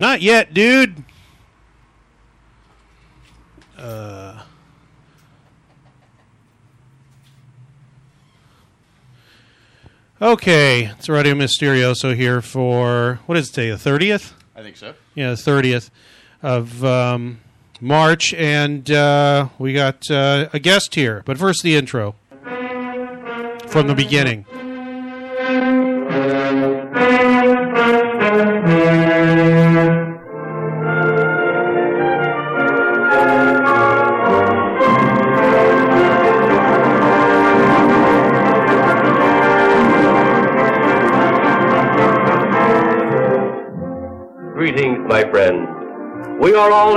Not yet, dude. Okay, it's Radio Mysterioso here for, what is it today, the 30th? I think so. Yeah, the 30th of March, and we got a guest here. But first, the intro from the beginning. My friend, we are all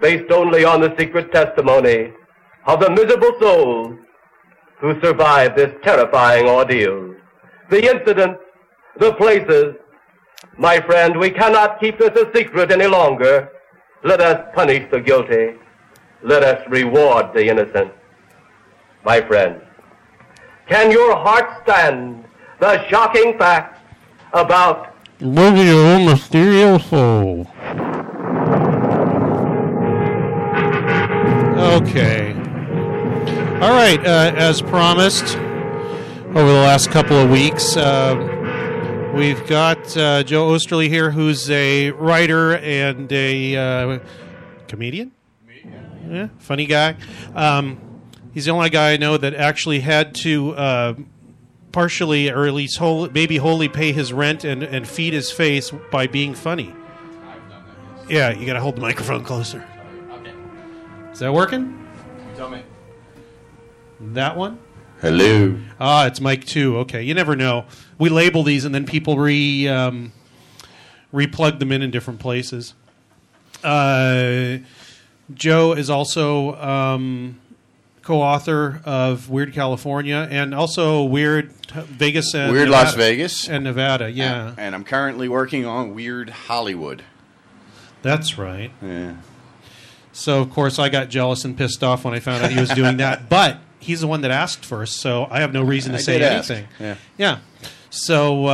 based only on the secret testimony of the miserable souls who survived this terrifying ordeal. The incidents, the places. My friend, we cannot keep this a secret any longer. Let us punish the guilty. Let us reward the innocent. My friend, can your heart stand the shocking fact about Radio Mysterioso? Okay. All right. As promised, over the last couple of weeks, we've got Joe Oesterle here, who's a writer and a comedian. Yeah, funny guy. He's the only guy I know that actually had to partially, or at least wholly pay his rent and feed his face by being funny. I've done that, yes. Yeah, you got to hold the microphone closer. Okay. Is that working? Tell me. That one? Hello. Ah, it's mic 2. Okay, you never know. We label these and then people replug them in different places. Joe is also co-author of Weird California and also Weird Vegas and Weird Las Vegas and Nevada, yeah. And I'm currently working on Weird Hollywood. That's right. Yeah. So of course I got jealous and pissed off when I found out he was doing that, but he's the one that asked first, so I have no reason to say anything. Yeah. Yeah. So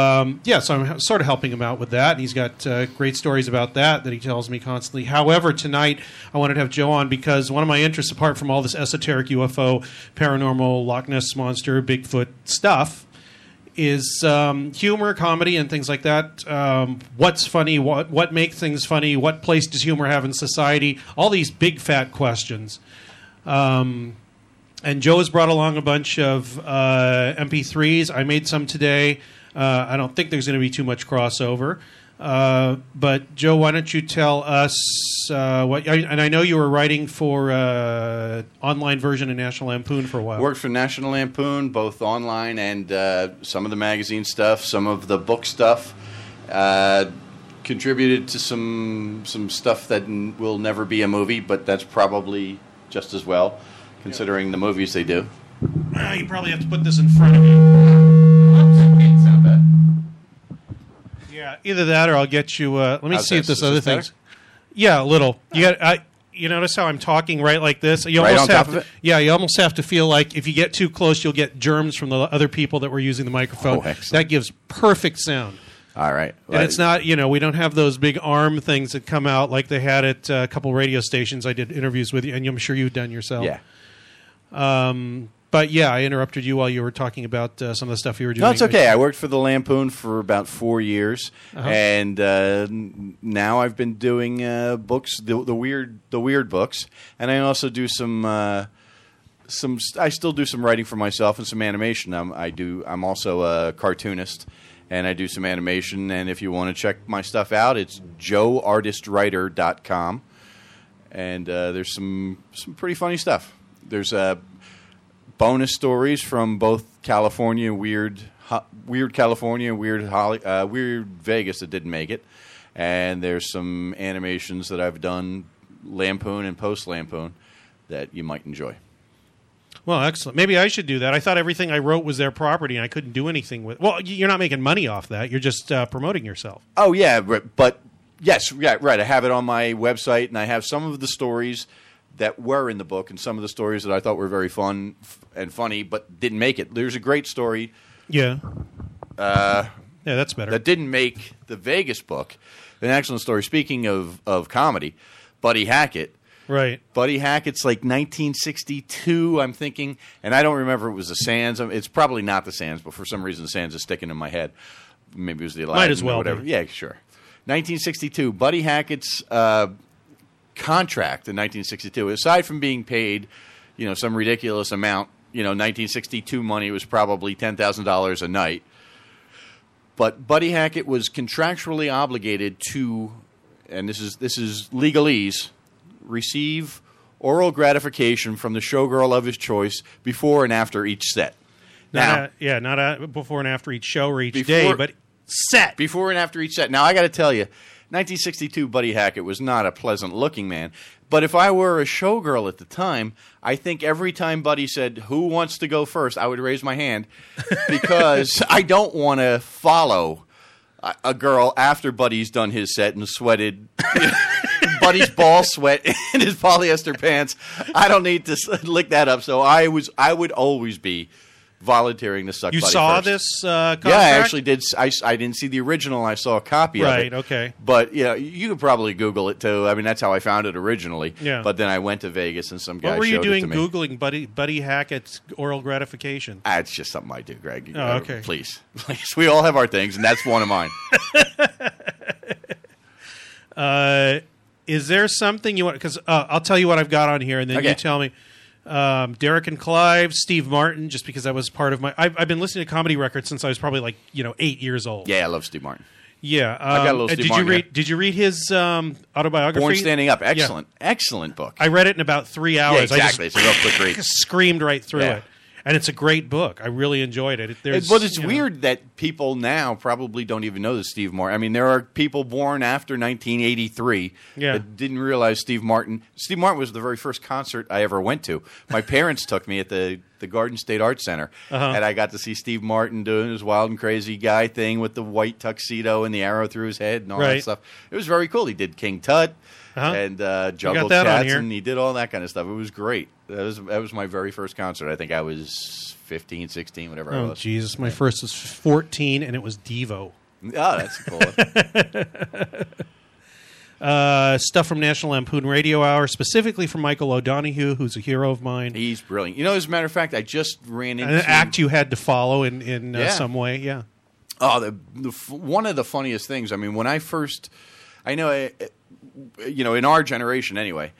so I'm sort of helping him out with that. He's got great stories about that he tells me constantly. However, tonight I wanted to have Joe on because one of my interests, apart from all this esoteric UFO, paranormal, Loch Ness monster, Bigfoot stuff, is humor, comedy, and things like that. What's funny? What makes things funny? What place does humor have in society? All these big fat questions. And Joe has brought along a bunch of MP3s. I made some today. I don't think there's going to be too much crossover. But, Joe, why don't you tell us what... And I know you were writing for online version of National Lampoon for a while. Worked for National Lampoon, both online and some of the magazine stuff, some of the book stuff. Contributed to some stuff that will never be a movie, but that's probably just as well, considering the movies they do. You probably have to put this in front of you. Oops, it didn't sound bad. Yeah, either that or I'll get you... let me see if this other thing's... Yeah, a little. You notice how I'm talking right like this? You almost have to feel like if you get too close, you'll get germs from the other people that were using the microphone. Oh, excellent. That gives perfect sound. All right. Well, and it's not, we don't have those big arm things that come out like they had at a couple radio stations I did interviews with you, and I'm sure you've done yourself. Yeah. But yeah, I interrupted you while you were talking about some of the stuff you were doing. No, it's okay. I worked for the Lampoon for about 4 years, and now I've been doing books, the weird books, and I also do some. I still do some writing for myself and some animation. I'm also a cartoonist, and I do some animation. And if you want to check my stuff out, it's joeartistwriter.com, and there's some pretty funny stuff. There's bonus stories from both California, Weird California, Weird Vegas that didn't make it, And there's some animations that I've done, Lampoon and post-Lampoon, that you might enjoy. Well, excellent. Maybe I should do that. I thought everything I wrote was their property, and I couldn't do anything with it. Well, you're not making money off that. You're just promoting yourself. Oh, yeah, but yes, yeah, right. I have it on my website, and I have some of the stories that were in the book and some of the stories that I thought were very fun and funny but didn't make it. There's a great story. Yeah. Yeah, that's better. That didn't make the Vegas book. An excellent story. Speaking of comedy, Buddy Hackett. Right. Buddy Hackett's like 1962, I'm thinking. And I don't remember if it was the Sands. It's probably not the Sands, but for some reason the Sands is sticking in my head. Maybe it was the Aladdin. Might as well or whatever. Be. Yeah, sure. 1962. Buddy Hackett's contract in 1962, aside from being paid, some ridiculous amount, 1962 money was probably $10,000 a night. But Buddy Hackett was contractually obligated to, and this is legalese, receive oral gratification from the showgirl of his choice before and after each set. Not before and after each show or each day, but set. Before and after each set. Now, I got to tell you, 1962 Buddy Hackett was not a pleasant-looking man. But if I were a showgirl at the time, I think every time Buddy said, "Who wants to go first?" I would raise my hand because I don't want to follow a girl after Buddy's done his set and sweated Buddy's ball sweat in his polyester pants. I don't need to lick that up. So I would always be volunteering to suck Buddy first. You saw this contract? Yeah, I actually did. I didn't see the original. I saw a copy of it. Right, okay. But, you could probably Google it, too. I mean, that's how I found it originally. Yeah. But then I went to Vegas, and some guy showed it to me. What were you doing Googling Buddy Hackett's oral gratification? It's just something I do, Greg. Oh, okay. Please. We all have our things, and that's one of mine. Is there something you want? Because I'll tell you what I've got on here, and then you tell me. Derek and Clive, Steve Martin, just because that was part of my... I've been listening to comedy records since I was probably 8 years old. Yeah, I love Steve Martin. Yeah. I got a little Steve Martin. Did you read his autobiography? Born Standing Up. Excellent. Yeah. Excellent book. I read it in about 3 hours. Yeah, exactly. It's a real quick read. Screamed right through it. And it's a great book. I really enjoyed it. But it's weird that people now probably don't even know that Steve Martin. I mean, there are people born after 1983 that didn't realize Steve Martin. Steve Martin was the very first concert I ever went to. My parents took me at the Garden State Arts Center, and I got to see Steve Martin doing his wild and crazy guy thing with the white tuxedo and the arrow through his head and all that stuff. It was very cool. He did King Tut and Juggle Cats, and he did all that kind of stuff. It was great. That was my very first concert. I think I was 15, 16, whatever I was. Oh, Jesus. My first was 14, and it was Devo. Oh, that's cool. Stuff from National Lampoon Radio Hour, specifically from Michael O'Donoghue, who's a hero of mine. He's brilliant. As a matter of fact, I just ran into... An act you had to follow in some way, yeah. Oh, one of the funniest things. I mean, when I first... I know, in our generation anyway...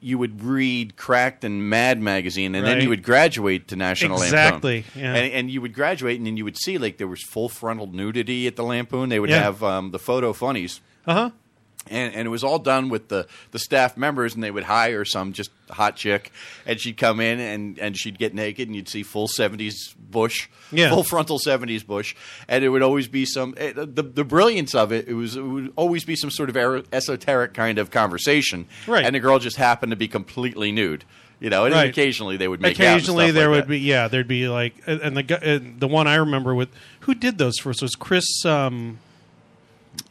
you would read Cracked and Mad magazine, and then you would graduate to National Lampoon. Exactly, yeah. And you would graduate, and then you would see there was full frontal nudity at the Lampoon. They would have the photo funnies, and it was all done with the staff members, and they would hire some just hot chick, and she'd come in and she'd get naked, and you'd see full 70s bush, full frontal 70s bush, and it would always be the brilliance of it. It would always be some sort of esoteric kind of conversation, and the girl just happened to be completely nude, and occasionally they would make out and stuff like that. Occasionally there would be, there'd be and the one I remember with who did those first was Chris.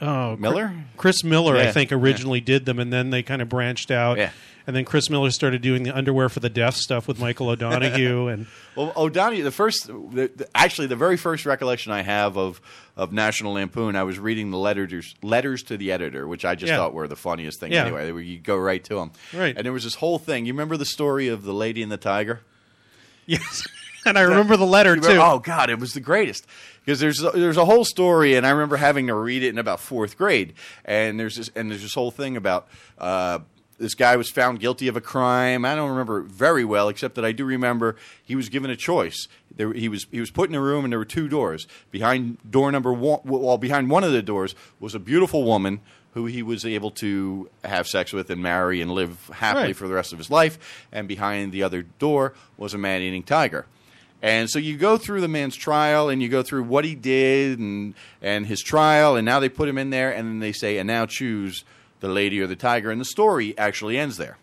Miller? Chris Miller, I think, originally did them, and then they kind of branched out. Yeah. And then Chris Miller started doing the underwear for the deaf stuff with Michael O'Donoghue. O'Donoghue, the very first recollection I have of National Lampoon, I was reading the letters to the editor, which I just thought were the funniest thing anyway. You go right to them. Right. And there was this whole thing. You remember the story of the lady and the tiger? Yes. And I remember the letter, too. Oh, God, it was the greatest. Because there's a whole story, and I remember having to read it in about fourth grade. And there's this whole thing about this guy was found guilty of a crime. I don't remember it very well, except that I do remember he was given a choice. He was put in a room, and there were two doors. Behind door number one, behind one of the doors was a beautiful woman who he was able to have sex with and marry and live happily for the rest of his life. And behind the other door was a man-eating tiger. And so you go through the man's trial, and you go through what he did and his trial, and now they put him in there, and then they say, and now choose the lady or the tiger, and the story actually ends there.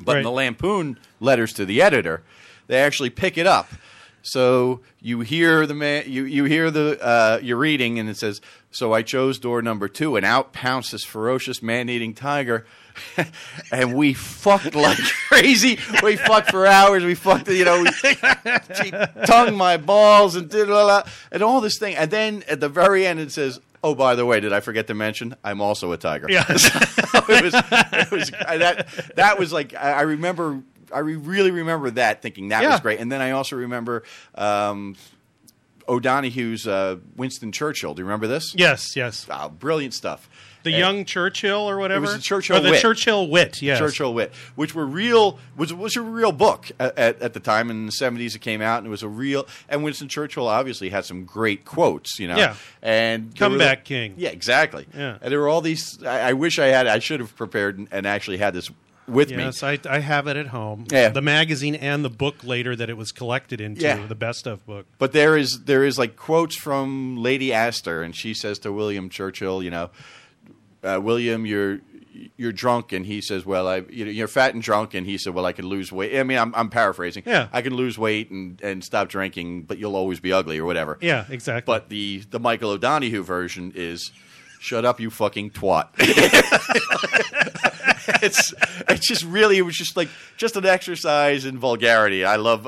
But right. in the Lampoon letters to the editor, they actually pick it up. So you hear the man, you hear the you're reading, and it says, "So I chose door number 2, and out pounced this ferocious man-eating tiger, and we fucked like crazy. We fucked for hours. We fucked, she tongued my balls and did and all this thing. And then at the very end, it says." Oh, by the way, did I forget to mention? I'm also a tiger. Yeah. So it was that was like I really remember that thinking that was great. And then I also remember O'Donohue's Winston Churchill. Do you remember this? Yes. Oh, brilliant stuff. The young Churchill or whatever. It was the Churchill Wit. Churchill Wit, yes. Churchill Wit, which were real was a real book at the time in the 70s. It came out and it was a real. And Winston Churchill obviously had some great quotes, Yeah. And comeback king. Yeah, exactly. Yeah. And there were all these. I wish I had. I should have prepared and actually had this with me. Yes, I have it at home. Yeah. The magazine and the book later that it was collected into, the best of book. But there is like quotes from Lady Astor, and she says to William Churchill, William, you're drunk, and he says, "Well, you're fat and drunk," and he said, "Well, I can lose weight." I mean, I'm paraphrasing. Yeah. I can lose weight and stop drinking, but you'll always be ugly or whatever. Yeah, exactly. But the Michael O'Donohue version is, "Shut up, you fucking twat." It's just really, it was just like just an exercise in vulgarity. I love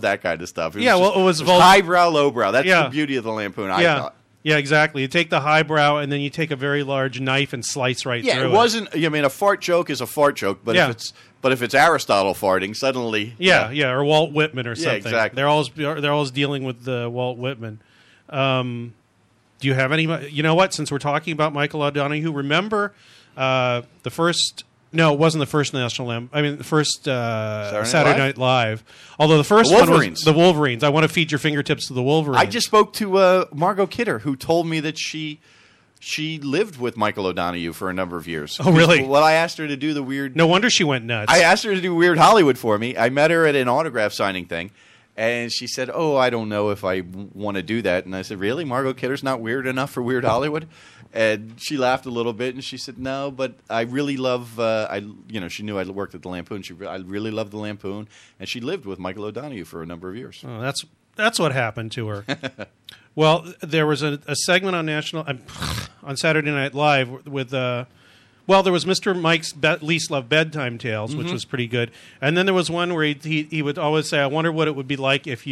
that kind of stuff. It was highbrow, lowbrow. That's the beauty of the Lampoon. I thought. Yeah, exactly. You take the highbrow, and then you take a very large knife and slice right through it. Yeah, it wasn't. I mean, a fart joke is a fart joke, but if it's Aristotle farting, suddenly. Yeah, or Walt Whitman or something. Yeah, exactly. They're always dealing with the Walt Whitman. Do you have any? You know what? Since we're talking about Michael O'Donohue, remember the first? No, it wasn't the first National Lampoon. I mean, the first Saturday Night Live. Although the first one was the Wolverines. I want to feed your fingertips to the Wolverines. I just spoke to Margot Kidder, who told me that she lived with Michael O'Donohue for a number of years. Oh, really? Well, I asked her to do the weird. No wonder she went nuts. I asked her to do Weird Hollywood for me. I met her at an autograph signing thing. And she said, "Oh, I don't know if I want to do that." And I said, "Really? Margot Kidder's not weird enough for Weird Hollywood?" And she laughed a little bit, and she said, "No, but I really love she knew I worked at the Lampoon. I really loved the Lampoon, and she lived with Michael O'Donohue for a number of years." Oh, that's what happened to her. Well, there was a segment on Saturday Night Live with there was Mr. Mike's Least Loved Bedtime Tales, which was pretty good. And then there was one where he would always say, "I wonder what it would be like if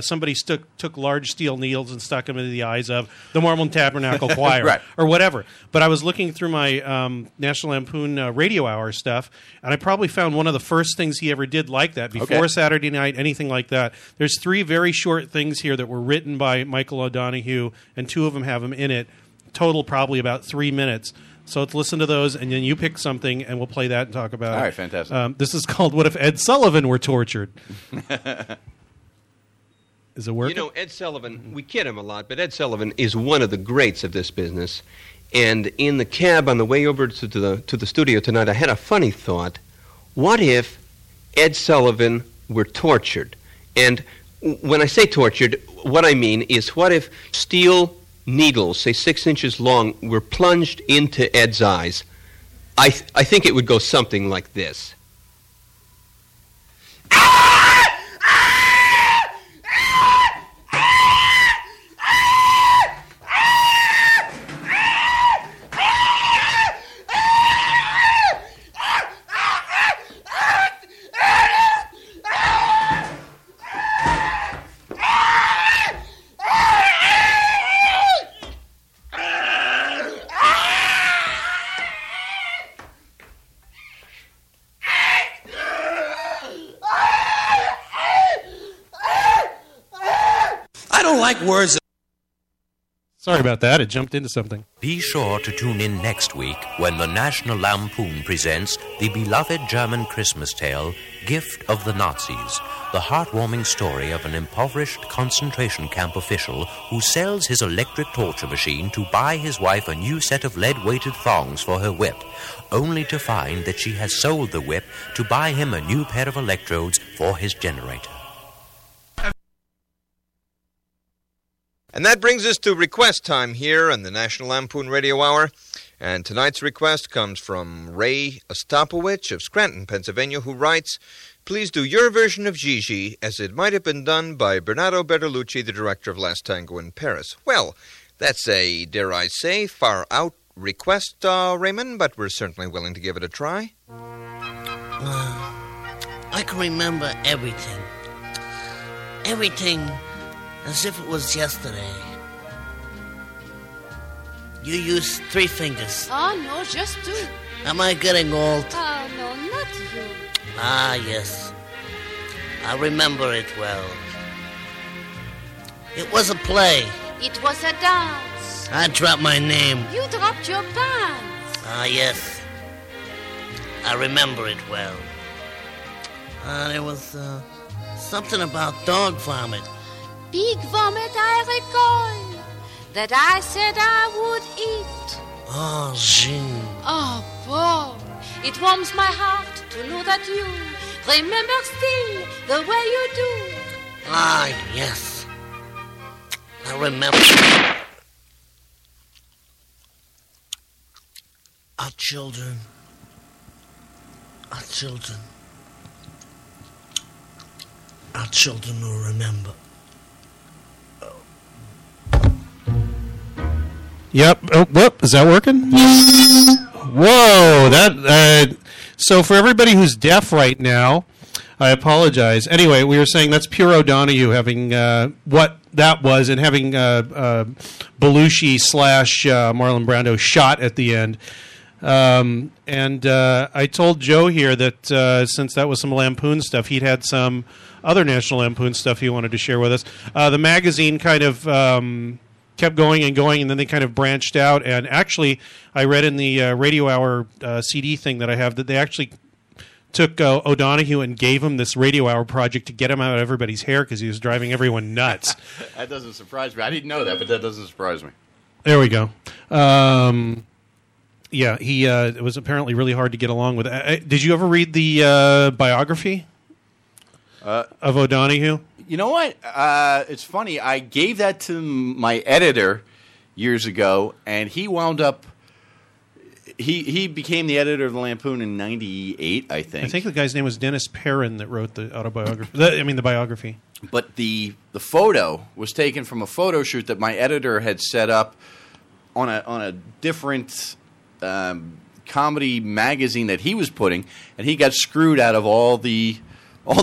somebody took large steel needles and stuck them into the eyes of the Mormon Tabernacle Choir" or whatever. But I was looking through my National Lampoon Radio Hour stuff, and I probably found one of the first things he ever did like that before Saturday Night, anything like that. There's 3 very short things here that were written by Michael O'Donohue, and 2 of them have him in it. Total probably about 3 minutes. So let's listen to those, and then you pick something, and we'll play that and talk about it. All right, fantastic. This is called "What If Ed Sullivan Were Tortured?" Is it working? Ed Sullivan, we kid him a lot, but Ed Sullivan is one of the greats of this business. And in the cab on the way over to the studio tonight, I had a funny thought. What if Ed Sullivan were tortured? And when I say tortured, what I mean is what if steel needles, say 6 inches long, were plunged into Ed's eyes? I think it would go something like this. Words. Sorry about that. It jumped into something. Be sure to tune in next week when the National Lampoon presents the beloved German Christmas tale, Gift of the Nazis, the heartwarming story of an impoverished concentration camp official who sells his electric torture machine to buy his wife a new set of lead-weighted thongs for her whip, only to find that she has sold the whip to buy him a new pair of electrodes for his generator. And that brings us to request time here on the National Lampoon Radio Hour. And tonight's request comes from Ray Ostapowicz of Scranton, Pennsylvania, who writes, "Please do your version of Gigi as it might have been done by Bernardo Bertolucci, the director of Last Tango in Paris." Well, that's a, dare I say, far-out request, Raymond, but we're certainly willing to give it a try. I can remember everything. Everything as if it was yesterday. You used three fingers. Oh, no, just two. Am I getting old? Oh, no, not you. Ah, yes. I remember it well. It was a play. It was a dance. I dropped my name. You dropped your pants. Ah, yes. I remember it well. There was something about dog vomit. Pig vomit, I recall. That I said I would eat. Oh, Jean. Oh, Paul. It warms my heart to know that you remember still the way you do. Ah, yes. I remember. Our children. Our children. Our children will remember. Yep. Oh, whoop. Is that working? Whoa. So for everybody who's deaf right now, I apologize. Anyway, we were saying that's pure O'Donoghue having what that was and having Belushi / Marlon Brando shot at the end. And I told Joe here that since that was some Lampoon stuff, he'd had some other National Lampoon stuff he wanted to share with us. The magazine kind of... kept going, and then they kind of branched out. And actually, I read in the Radio Hour CD thing that I have that they actually took O'Donoghue and gave him this Radio Hour project to get him out of everybody's hair because he was driving everyone nuts. That doesn't surprise me. I didn't know that, but that doesn't surprise me. There we go. Yeah, he it was apparently really hard to get along with. Did you ever read the biography of O'Donoghue? You know what? It's funny. I gave that to my editor years ago, and he wound up – he became the editor of the Lampoon in 98, I think. I think the guy's name was Dennis Perrin that wrote the autobiography – the biography. But the photo was taken from a photo shoot that my editor had set up on a different comedy magazine that he was putting, and he got screwed out of all the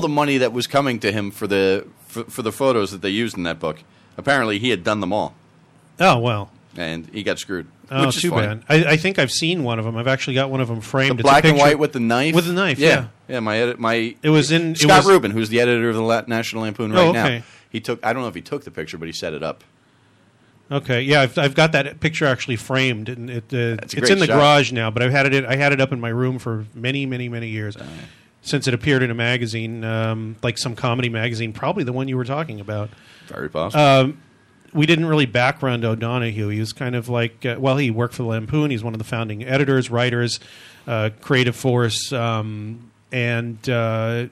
money that was coming to him for the photos that they used in that book. Apparently, he had done them all. Oh, well. And he got screwed. Oh, too bad. I think I've seen one of them. I've actually got one of them framed. The black and white with the knife? With the knife, yeah. Yeah, it was in... Scott Rubin, who's the editor of the National Lampoon now. I don't know if he took the picture, but he set it up. Okay, yeah, I've got that picture actually framed, and it's in the garage now, but I had it up in my room for many, many, many years. Since it appeared in a magazine, like some comedy magazine, probably the one you were talking about. Very possible. We didn't really background O'Donoghue. He was kind of like, he worked for the Lampoon. He's one of the founding editors, writers, creative force, and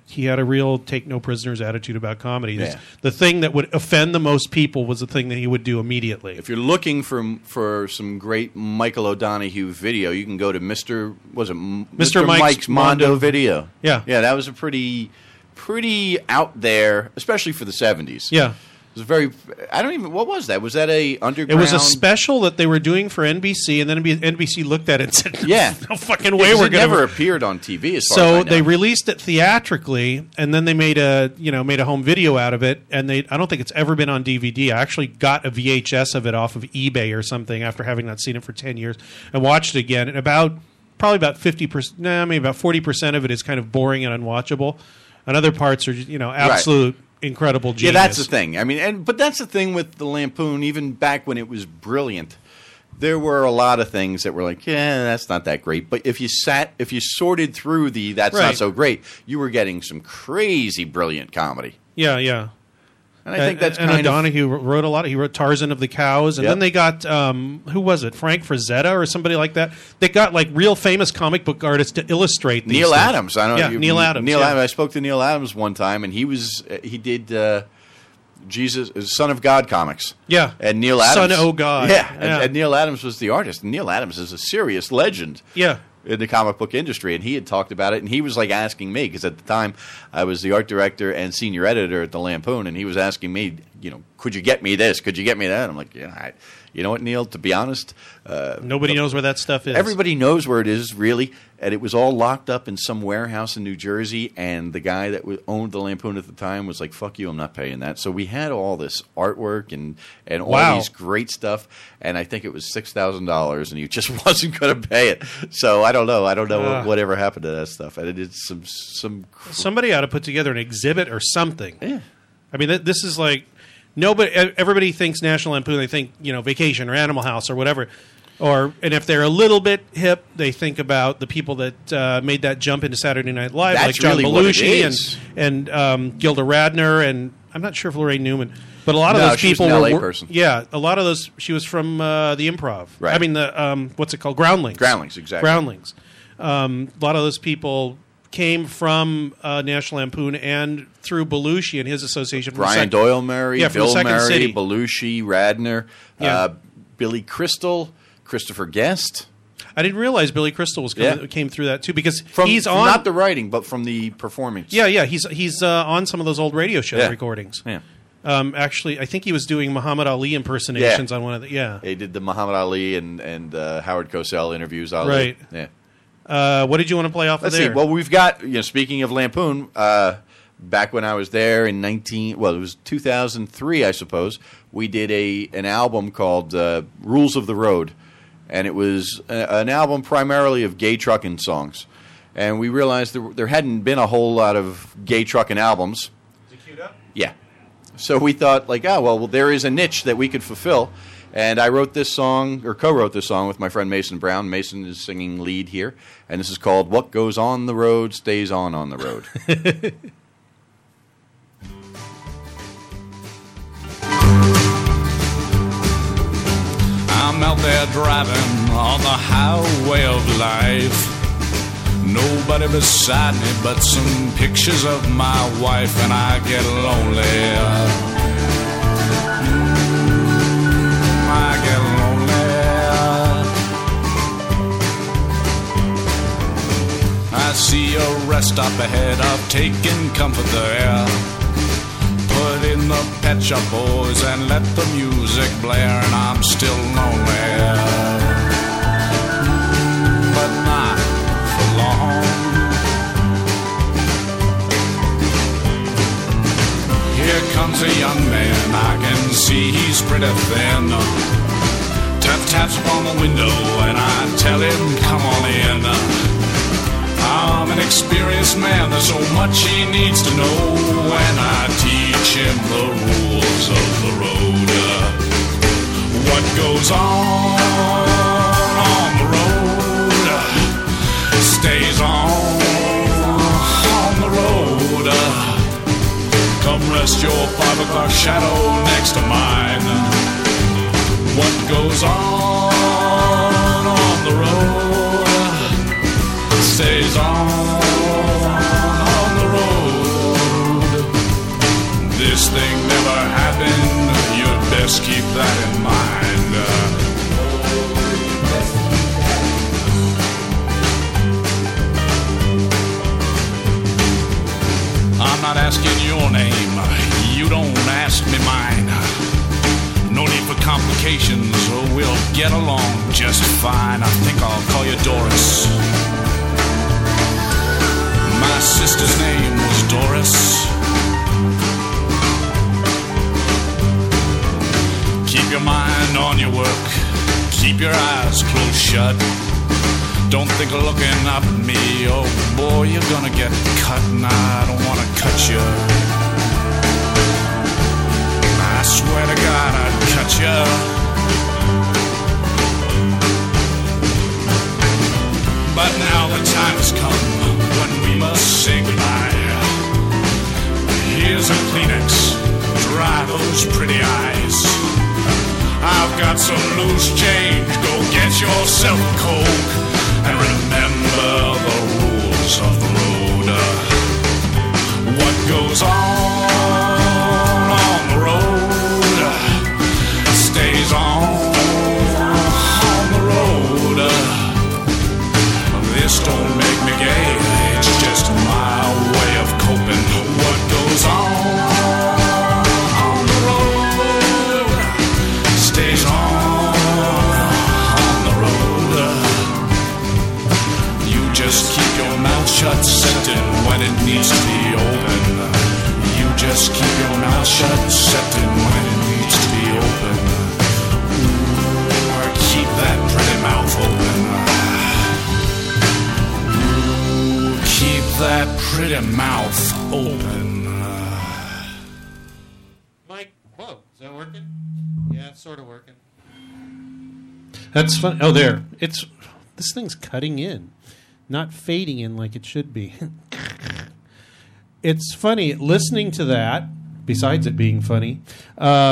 he had a real take-no-prisoners attitude about comedy. Yeah. The thing that would offend the most people was the thing that he would do immediately. If you're looking for some great Michael O'Donoghue video, you can go to Mr. Mike's Mondo Video. Yeah. Yeah, that was a pretty out there, especially for the 70s. Yeah. It was what was that? Was that a underground? It was a special that they were doing for NBC, and then NBC looked at it and said, "Yeah, no fucking way, we're going to." It never appeared on TV, as far as I know. So they released it theatrically, and then they made a home video out of it, and I don't think it's ever been on DVD. I actually got a VHS of it off of eBay or something after having not seen it for 10 years, and watched it again. And about 50%, about 40% of it is kind of boring and unwatchable, and other parts are absolute. Right. Incredible genius. Yeah, that's the thing. I mean, but that's the thing with the Lampoon, even back when it was brilliant, there were a lot of things that were like, yeah, that's not that great. But if you sorted through the that's right. Not so great, you were getting some crazy brilliant comedy. Yeah, yeah. And I think that's kind of... And O'Donoghue wrote a lot. He wrote Tarzan of the Cows. And then they got, who was it, Frank Frazetta or somebody like that? They got, real famous comic book artists to illustrate these Neil Adams. I don't know. Neil Adams. I spoke to Neil Adams one time, and he did Jesus is Son of God comics. Yeah. And Neil Adams. Son of God. Yeah. And Neil Adams was the artist. And Neil Adams is a serious legend. Yeah. In the comic book industry, and he had talked about it, and he was like asking me, because at the time I was the art director and senior editor at the Lampoon, and he was asking me, you know, could you get me this? Could you get me that? I'm like, yeah, you know what, Neil? To be honest, nobody knows where that stuff is. Everybody knows where it is, really, and it was all locked up in some warehouse in New Jersey. And the guy that owned the Lampoon at the time was like, "Fuck you, I'm not paying that." So we had all this artwork and all these great stuff, and I think it was $6,000, and he just wasn't going to pay it. So I don't know whatever happened to that stuff. And it is somebody ought to put together an exhibit or something. Yeah, I mean, this is like. Nobody, everybody thinks National Lampoon. They think, you know, Vacation or Animal House or whatever. And if they're a little bit hip, they think about the people that made that jump into Saturday Night Live, like John Belushi and Gilda Radner, and I'm not sure if Lorraine Newman, but a lot of those people were. An LA person. Yeah, a lot of those. She was from the Improv. Right. I mean, the what's it called? Groundlings. Groundlings, exactly. Groundlings. A lot of those people came from National Lampoon and through Belushi and his association. Brian Doyle Murray, Bill Murray, Belushi, Radner, Billy Crystal, Christopher Guest. I didn't realize Billy Crystal was came through that too, because he's on not the writing but from the performance. Yeah, yeah, he's on some of those old radio show recordings. Yeah. Actually, I think he was doing Muhammad Ali impersonations on one of the He did the Muhammad Ali and Howard Cosell interviews. Ali. Right. Yeah. What did you want to play off of there? Let's see. Well, we've got, you know, speaking of Lampoon, back when I was there in 2003, I suppose, we did an album called Rules of the Road. And it was an album primarily of gay trucking songs. And we realized there hadn't been a whole lot of gay trucking albums. Is it queued up? Yeah. So we thought, like, there is a niche that we could fulfill. And I wrote this song, or co-wrote this song with my friend Mason Brown. Mason is singing lead here. And this is called What Goes On the Road Stays On the Road. I'm out there driving on the highway of life. Nobody beside me but some pictures of my wife. And I get lonely. I get lonely. I see a rest stop ahead. I've taken comfort there. Put in the Pet Shop Boys and let the music blare, and I'm still lonely. But not for long. Here comes a young man. I can see he's pretty thin. Tap taps upon the window, and I tell him, come on in. I'm an experienced man. There's so much he needs to know, and I teach him the rules of the road. What goes on the road stays on the road. Come rest your 5 o'clock shadow next to mine. What goes on the road stays on the road. This thing never happened. You'd best keep that in mind. I'm not asking your name, you don't ask me mine. No need for complications, or we'll get along just fine. I think I'll call you Doris. My sister's name was Doris. Keep your mind on your work, keep your eyes closed shut. Don't think of looking up at me, oh boy, you're gonna get cut, and I don't wanna cut you. I swear to God I'd cut you. But now the time has come when we must say goodbye. Here's a Kleenex, dry those pretty eyes. I've got some loose change, go get yourself a Coke, and remember the rules of the road. What goes on the road? just don't make me gay. It's just my way of coping. What goes on the road stays on the road. You just keep your mouth shut, sitting when it needs to be open. You just keep your mouth shut, sitting when it needs to be open. Or keep that pretty mouth open. That pretty mouth open. Mike, whoa, is that working? Yeah, it's sort of working. That's fun. Oh, there. It's this thing's cutting in, not fading in like it should be. It's funny listening to that. Besides it being funny, what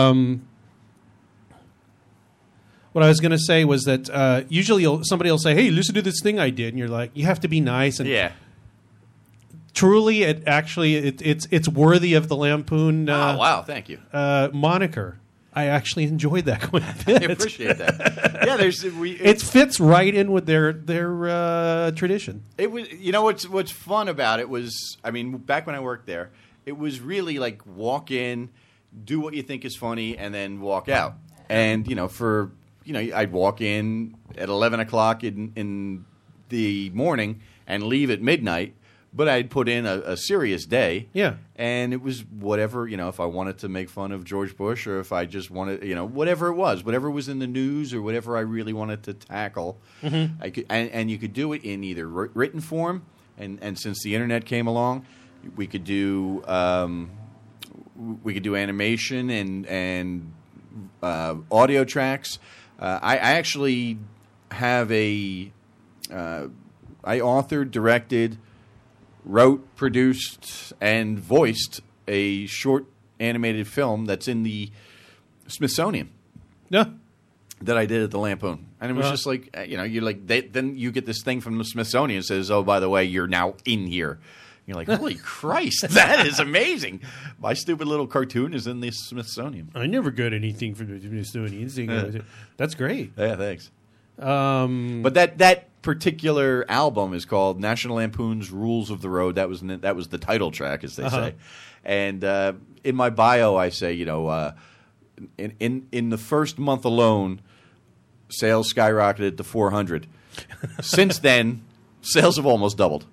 I was going to say was that usually somebody will say, "Hey, listen to this thing I did," and you're like, "You have to be nice." And yeah. Truly, it's worthy of the Lampoon. Wow! Thank you. Moniker. I actually enjoyed that quite a bit. I appreciate that. Yeah, it fits right in with their tradition. It was, you know, what's fun about it was, I mean, back when I worked there, it was really like walk in, do what you think is funny, and then walk out. And I'd walk in at 11:00 in the morning and leave at midnight. But I'd put in a serious day, yeah, and it was whatever, if I wanted to make fun of George Bush or if I just wanted, whatever was in the news or whatever I really wanted to tackle, mm-hmm. I could, and you could do it in either written form, and since the internet came along, we could do animation and audio tracks. I actually have I authored, directed, wrote, produced, and voiced a short animated film that's in the Smithsonian. Yeah, that I did at the Lampoon, and it was just like you're like then you get this thing from the Smithsonian that says, "Oh, by the way, you're now in here." And you're like, "Holy Christ, that is amazing!" My stupid little cartoon is in the Smithsonian. I never got anything from the Smithsonian. That's great. Yeah, thanks. But that particular album is called National Lampoon's Rules of the Road. That was the title track, as they say. And in my bio, I say, in the first month alone, sales skyrocketed to 400. Since then, sales have almost doubled.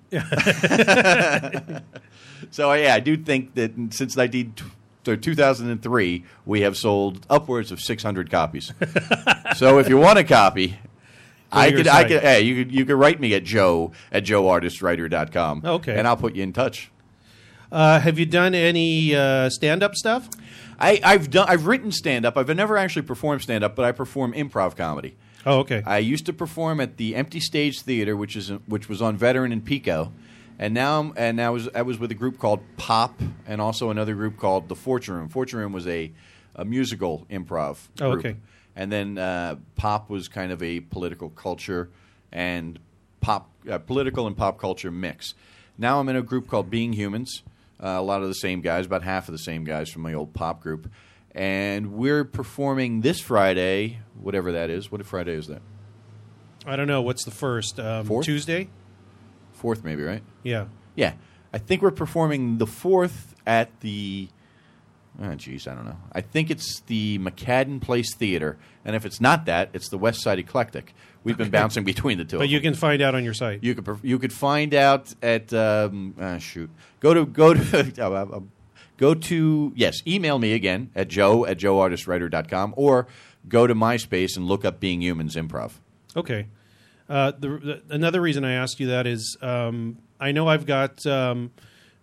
So yeah, I do think that since 2003, we have sold upwards of 600 copies. So if you want a copy. I could. Hey, you could write me at joe@joeartistwriter.com. Okay, and I'll put you in touch. Have you done any stand-up stuff? I've written stand-up. I've never actually performed stand-up, but I perform improv comedy. Oh, okay. I used to perform at the Empty Stage Theater, which was on Veteran and Pico, and I was with a group called Pop, and also another group called the Fortune Room. Fortune Room was a musical improv group. Oh, okay. And then pop was kind of a political culture and political and pop culture mix. Now I'm in a group called Being Humans, a lot of the same guys, about half of the same guys from my old pop group. And we're performing this Friday, whatever that is. What Friday is that? I don't know. What's the first? Fourth? Tuesday? Fourth maybe, right? Yeah. Yeah. I think we're performing the 4th at the... Oh, geez, I don't know. I think it's the McCadden Place Theater, and if it's not that, it's the West Side Eclectic. We've been bouncing between the two. But you can find out on your site. You could find out at email me again at joe@joeartistwriter.com or go to MySpace and look up Being Humans Improv. Okay. Another reason I asked you that is I know I've got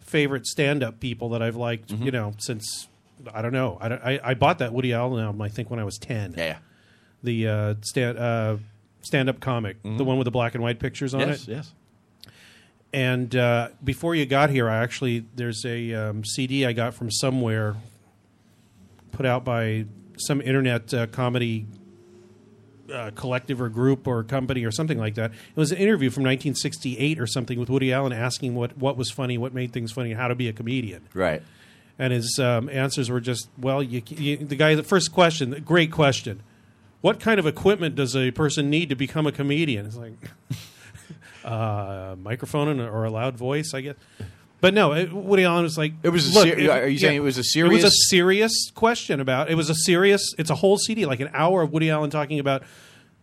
favorite stand-up people that I've liked, mm-hmm. Since. I don't know. I bought that Woody Allen album, I think, when I was 10. Yeah. The stand-up comic, mm-hmm. the one with the black and white pictures on it. Yes, yes. And before you got here, there's a CD I got from somewhere put out by some internet comedy collective or group or company or something like that. It was an interview from 1968 or something with Woody Allen asking what was funny, what made things funny, and how to be a comedian. Right. And his answers were just, well, the first question, great question. What kind of equipment does a person need to become a comedian? It's like, microphone or a loud voice, I guess. But no, Woody Allen was like... It was a Are you saying it was a serious... It was a serious question about... It was a serious... It's a whole CD, like an hour of Woody Allen talking about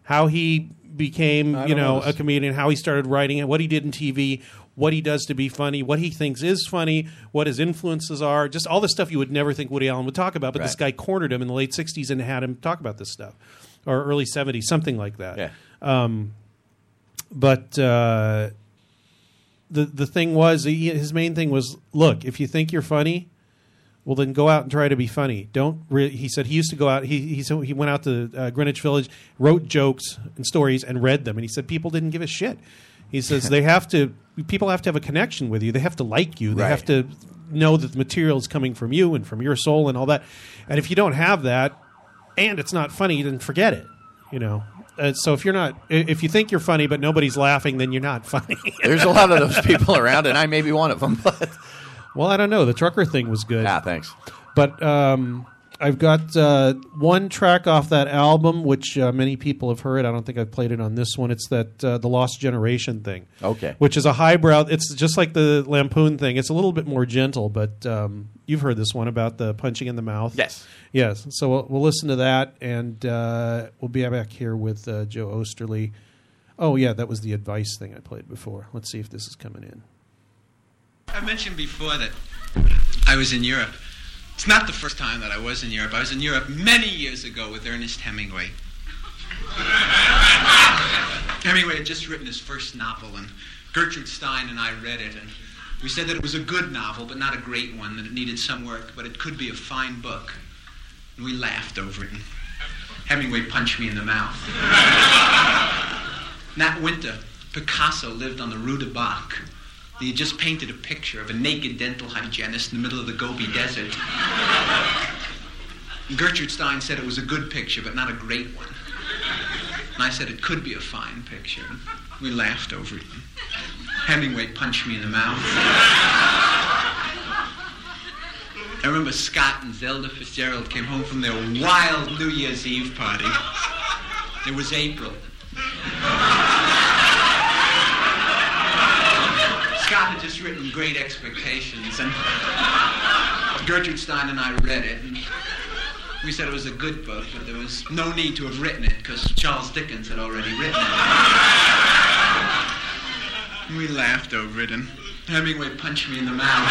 how he became, a comedian, how he started writing it, what he did in TV, what he does to be funny, what he thinks is funny, what his influences are, just all the stuff you would never think Woody Allen would talk about, but this guy cornered him in the late 60s and had him talk about this stuff, or early 70s, something like that. Yeah. The thing was, his main thing was, look, if you think you're funny, well, then go out and try to be funny. He said he used to go out. He went out to Greenwich Village, wrote jokes and stories and read them. And he said people didn't give a shit. He says people have to have a connection with you. They have to like you. They have to know that the material is coming from you and from your soul and all that. And if you don't have that and it's not funny, then forget it, So if you think you're funny but nobody's laughing, then you're not funny. There's a lot of those people around, and I may be one of them. But. Well, I don't know. The trucker thing was good. Ah, thanks. But I've got one track off that album, which many people have heard. I don't think I've played it on this one. It's that the Lost Generation thing. Okay. Which is a highbrow. It's just like the Lampoon thing. It's a little bit more gentle, but you've heard this one about the punching in the mouth. Yes. Yes. So we'll listen to that, and we'll be back here with Joe Oesterle. Oh, yeah, that was the advice thing I played before. Let's see if this is coming in. I mentioned before that I was in Europe. It's not the first time that I was in Europe. I was in Europe many years ago with Ernest Hemingway. Hemingway had just written his first novel, and Gertrude Stein and I read it, and we said that it was a good novel, but not a great one, that it needed some work, but it could be a fine book. And we laughed over it, and Hemingway punched me in the mouth. That winter, Picasso lived on the Rue de Bac. He had just painted a picture of a naked dental hygienist in the middle of the Gobi Desert. And Gertrude Stein said it was a good picture, but not a great one. And I said it could be a fine picture. We laughed over it. Hemingway punched me in the mouth. I remember Scott and Zelda Fitzgerald came home from their wild New Year's Eve party. It was April. Scott had just written Great Expectations, and Gertrude Stein and I read it, and we said it was a good book, but there was no need to have written it because Charles Dickens had already written it. And we laughed over it, and Hemingway punched me in the mouth.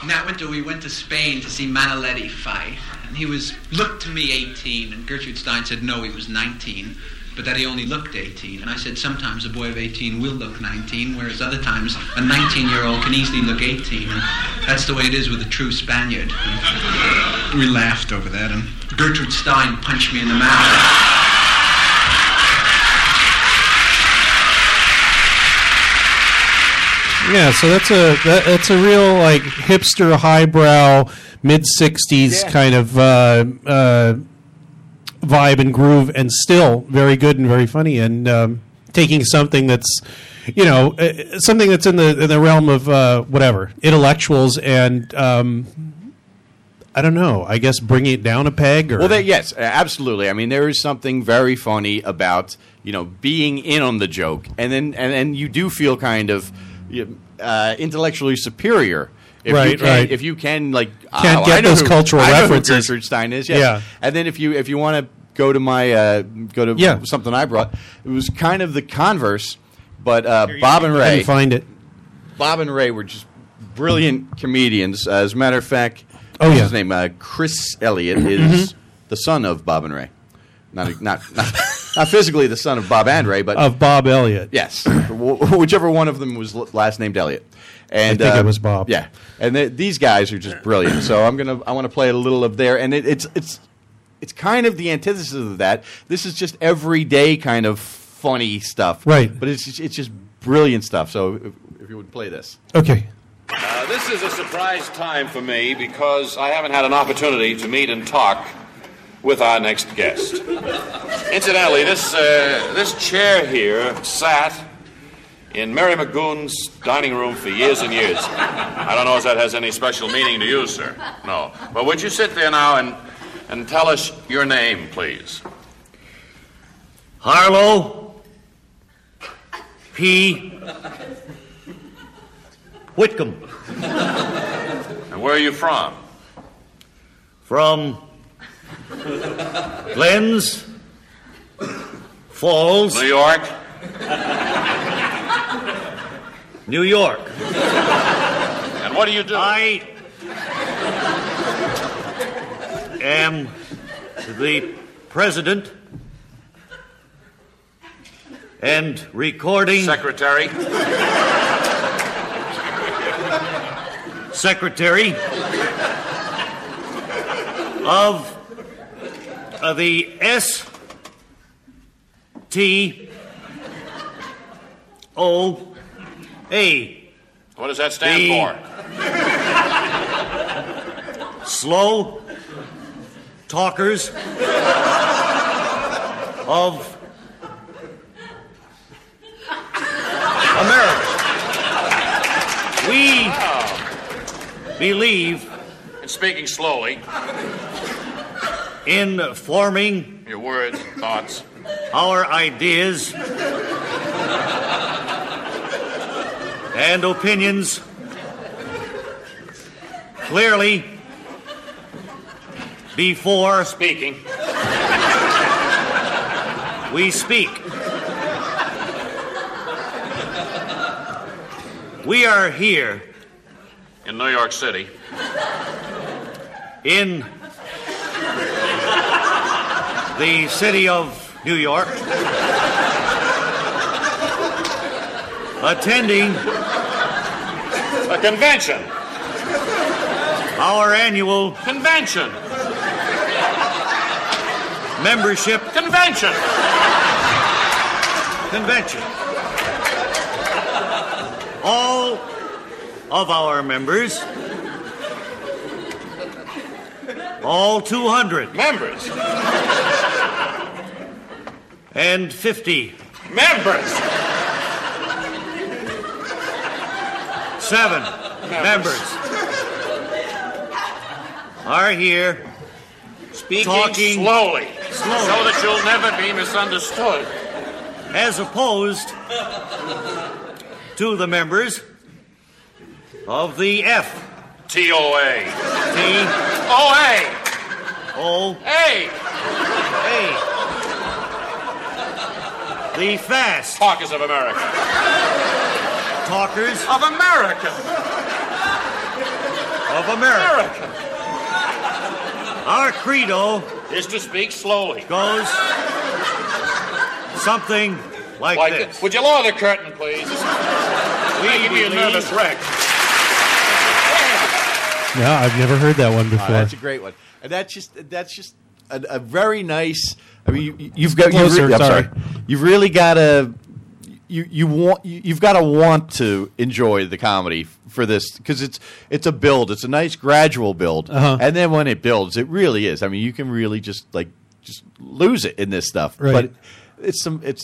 And that winter we went to Spain to see Manaletty fight, and he looked to me 18, and Gertrude Stein said no, he was 19. But that he only looked 18. And I said, sometimes a boy of 18 will look 19, whereas other times a 19-year-old can easily look 18. And that's the way it is with a true Spaniard. And we laughed over that, and Gertrude Stein punched me in the mouth. Yeah, so that's a real like hipster, highbrow, mid-60s kind of... vibe and groove, and still very good and very funny, and taking something that's something that's in the realm of whatever intellectuals and I don't know, I guess bringing it down a peg. Or yes, absolutely. I mean, there is something very funny about being in on the joke, and then and you do feel kind of intellectually superior. If you can, get those cultural references. I know who Gertrude Stein is, yeah. And then if you want to go to my something I brought, it was kind of the converse, but Bob and Ray. Find it. Bob and Ray were just brilliant comedians. As a matter of fact, his name Chris Elliott is the son of Bob and Ray. Not physically the son of Bob and Ray, but of Bob Elliott. Yes, whichever one of them was last named Elliott. And I think it was Bob. Yeah, and these guys are just brilliant. So I want to play a little of there, and it's kind of the antithesis of that. This is just everyday kind of funny stuff, right? But it's just brilliant stuff. So if you would play this, okay. This is a surprise time for me because I haven't had an opportunity to meet and talk with our next guest. Incidentally, this chair here sat in Mary Magoon's dining room for years and years. I don't know if that has any special meaning to you, sir. No. But would you sit there now and tell us your name, please? Harlow P. Whitcomb. And where are you from? From Glens Falls, New York. New York. And what do you do? I am the president and recording secretary of the STOA. What does that stand for? Slow Talkers of America. We believe in speaking slowly, in forming your words and thoughts, our ideas and opinions clearly before speaking. We speak. We are here in New York City, in the city of New York, attending a convention. Our annual convention. Membership convention. Convention. All of our members, all 200 members and 50 members. 7 members are here talking slowly, so that you'll never be misunderstood. As opposed to the members of the FTOA. TOA. The Fast Talkers of America. Talkers of America. Our credo is to speak slowly. Goes something like this. Would you lower the curtain, please? We give you a nervous wreck. No, I've never heard that one before. That's a great one, and that's just a very nice. I mean, you've really got to. You've got to want to enjoy the comedy for this, because it's a build. It's a nice gradual build, and then when it builds, it really is. I mean, you can really just lose it in this stuff. Right. But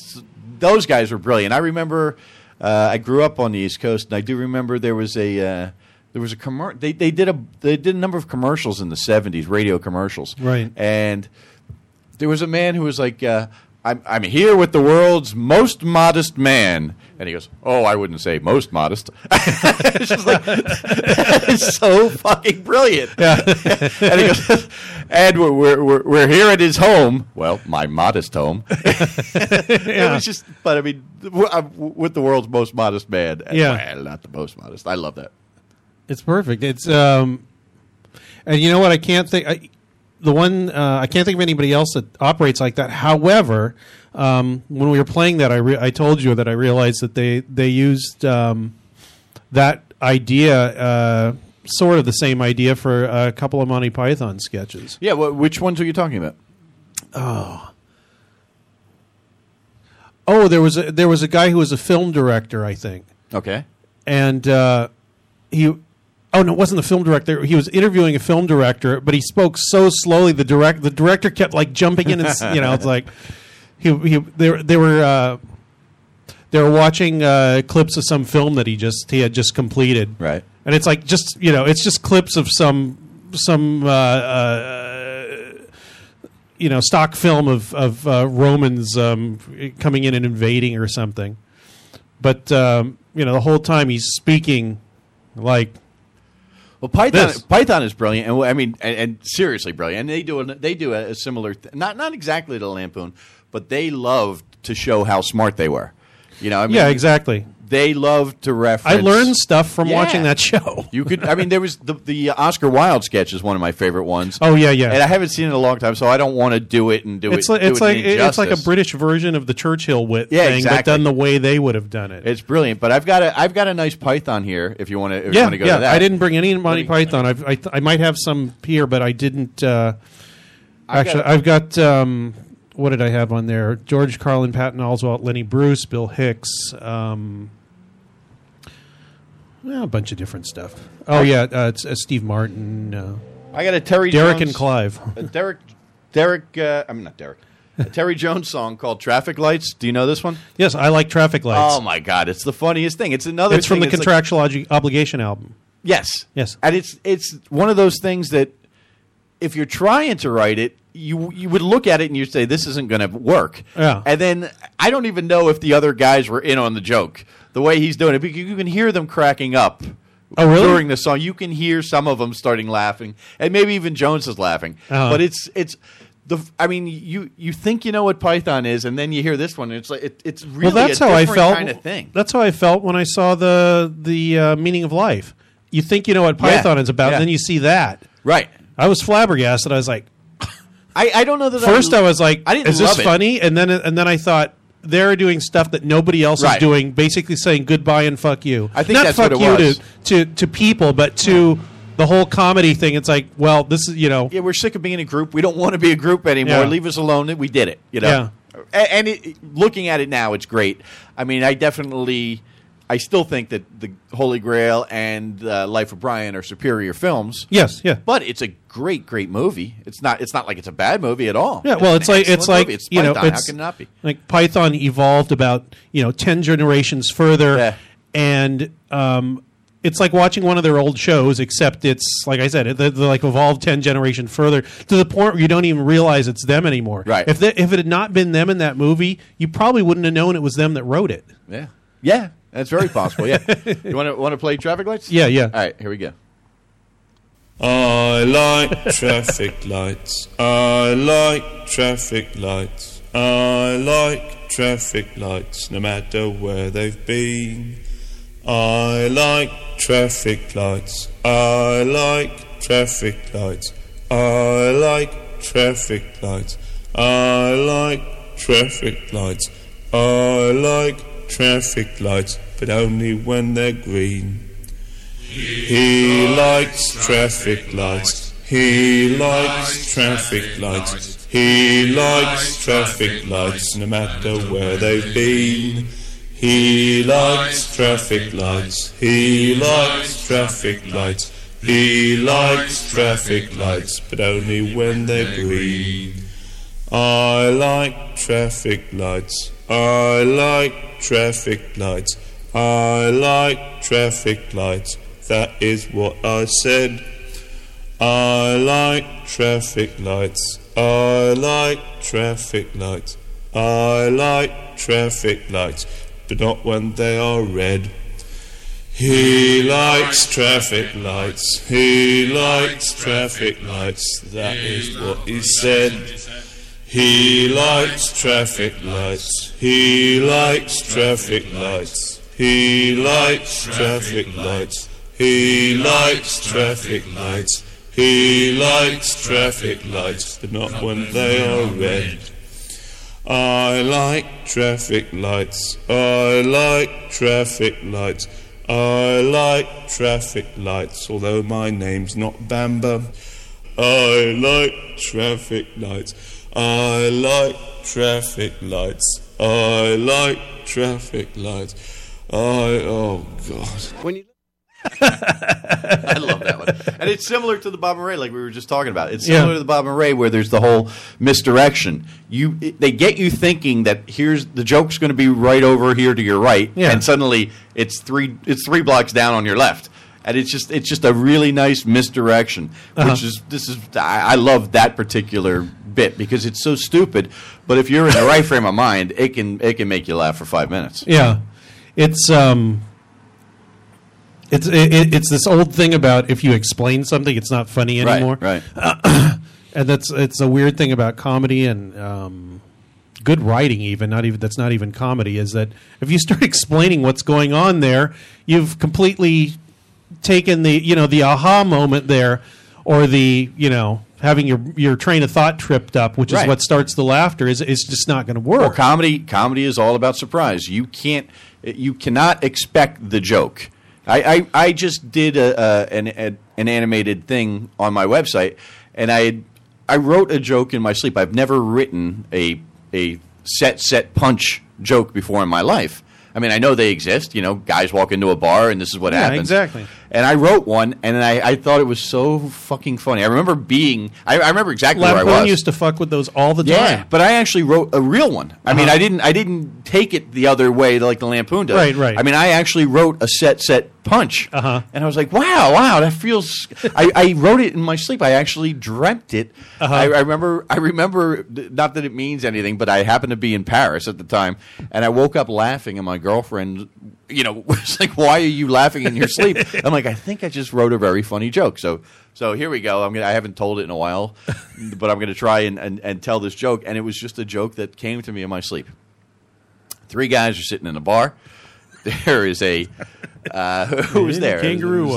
those guys were brilliant. I remember I grew up on the East Coast, and I do remember there was a commercial. They did a number of commercials in the 70s, radio commercials, right? And there was a man who was like. I'm here with the world's most modest man. And he goes, oh, I wouldn't say most modest. It's just like, it's so fucking brilliant. Yeah. And he goes, and we're here at his home. Well, my modest home. It was just, but I mean, I'm with the world's most modest man. Yeah. Well, not the most modest. I love that. It's perfect. It's, and you know what? I can't think of anybody else that operates like that. However, when we were playing that, I told you that I realized that they used that idea, sort of the same idea, for a couple of Monty Python sketches. Yeah, which ones are you talking about? Oh, there was a guy who was a film director, I think. Okay, and he. Oh, no, it wasn't the film director. He was interviewing a film director, but he spoke so slowly. The director kept like jumping in, and it's like they were watching clips of some film that he had just completed, right? And it's like just clips of some stock film of Romans coming in and invading or something. But, you know, the whole time he's speaking like... Well, Python is brilliant, and I mean, and seriously brilliant. And they do a similar, not exactly to Lampoon, but they love to show how smart they were. You know, I mean, yeah, exactly. They love to reference. I learned stuff from watching that show. You could, I mean, there was the Oscar Wilde sketch is one of my favorite ones. Oh yeah, yeah. And I haven't seen it in a long time, so I don't want to do it and do it's it. Like, do it's it like it's like a British version of the Churchill wit thing, exactly. But done the way they would have done it. It's brilliant. But I've got a nice Python here. If you want to, go to that. I didn't bring any Monty Python. I might have some here, but I didn't. I've got. What did I have on there? George Carlin, Patton Oswalt, Lenny Bruce, Bill Hicks, a bunch of different stuff. Oh yeah, it's Steve Martin. I got a Derek Jones, and Clive. A Terry Jones song called "Traffic Lights." Do you know this one? Yes, I like "Traffic Lights." Oh my God, it's the funniest thing. It's from the Contractual Obligation album. Yes, and it's one of those things that if you're trying to write it. You would look at it and you'd say, this isn't going to work. Yeah. And then I don't even know if the other guys were in on the joke, the way he's doing it. But you can hear them cracking up during the song. You can hear some of them starting laughing. And maybe even Jones is laughing. Uh-huh. But you think you know what Python is, and then you hear this one. And it's like it's really kind of thing. That's how I felt when I saw the Meaning of Life. You think you know what Python is about, and then you see that. Right. I was flabbergasted. I was like... I don't know that. First, I was like, "Is this funny?" And then I thought they're doing stuff that nobody else is doing, basically saying goodbye and fuck you. I think not that's fuck what it you was. To people, but to the whole comedy thing. It's like, well, this is we're sick of being a group. We don't want to be a group anymore. Yeah. Leave us alone. We did it. You know. Yeah. And looking at it now, it's great. I mean, I still think that The Holy Grail and Life of Brian are superior films. Yes, yeah. But it's a great, great movie. It's not like it's a bad movie at all. Yeah, well, it's like it's Python. How can it not be? Like Python evolved about 10 generations further, and it's like watching one of their old shows, except it's like I said, they're like evolved 10 generations further to the point where you don't even realize it's them anymore. Right. If it had not been them in that movie, you probably wouldn't have known it was them that wrote it. Yeah. Yeah. That's very possible, yeah. You want to play Traffic Lights? Yeah, yeah. All right, here we go. I like traffic lights. I like traffic lights. I like traffic lights, no matter where they've been. I like traffic lights. I like traffic lights. I like traffic lights. I like traffic lights. I like traffic lights, but only when they're green. He likes traffic lights. He likes traffic lights. He likes traffic lights, no matter where they've been. He likes traffic lights. He likes traffic lights. He likes traffic lights, but only when they're green. I like traffic lights. I like traffic lights. I like traffic lights. That is what I said. I like traffic lights. I like traffic lights. I like traffic lights, but not when they are red. He likes traffic lights. He likes traffic lights. That is what he said. He likes traffic lights. He likes traffic lights. He likes traffic lights. He likes traffic lights. He likes traffic lights, but not when they are red. I like traffic lights. I like traffic lights. I like traffic lights, although my name's not Bamba. I like traffic lights. I like traffic lights. I like traffic lights. Oh God. I love that one. And it's similar to the Bob and Ray, like we were just talking about. It's similar to the Bob and Ray where there's the whole misdirection. They get you thinking that here's the joke's going to be right over here to your right, and suddenly it's three blocks down on your left. And it's just a really nice misdirection, which I love that particular bit because it's so stupid. But if you're in the right frame of mind, it can make you laugh for 5 minutes. Yeah, It's this old thing about if you explain something, it's not funny anymore. Right. And it's a weird thing about comedy and good writing. That's not even comedy. Is that if you start explaining what's going on there, you've completely taken the aha moment there, or having your train of thought tripped up, which is what starts the laughter, is just not going to work. Well, comedy is all about surprise. You cannot expect the joke. I just did an animated thing on my website, and I wrote a joke in my sleep. I've never written a set punch joke before in my life. I mean, I know they exist. Guys walk into a bar, and this is what happens. Exactly. And I wrote one, and I thought it was so fucking funny. I remember I remember exactly where I was. Lampoon used to fuck with those all the time. Yeah, but I actually wrote a real one. I mean, I didn't take it the other way like the Lampoon does. Right. I mean, I actually wrote a set punch. And I was like, wow, that feels. I wrote it in my sleep. I actually dreamt it. I remember. Not that it means anything, but I happened to be in Paris at the time, and I woke up laughing, and my girlfriend, was like, "Why are you laughing in your sleep?" I'm like, "I think I just wrote a very funny joke." So here we go. I haven't told it in a while, but I'm going to try and tell this joke. And it was just a joke that came to me in my sleep. Three guys are sitting in a bar. There is a who was there? Kangaroo.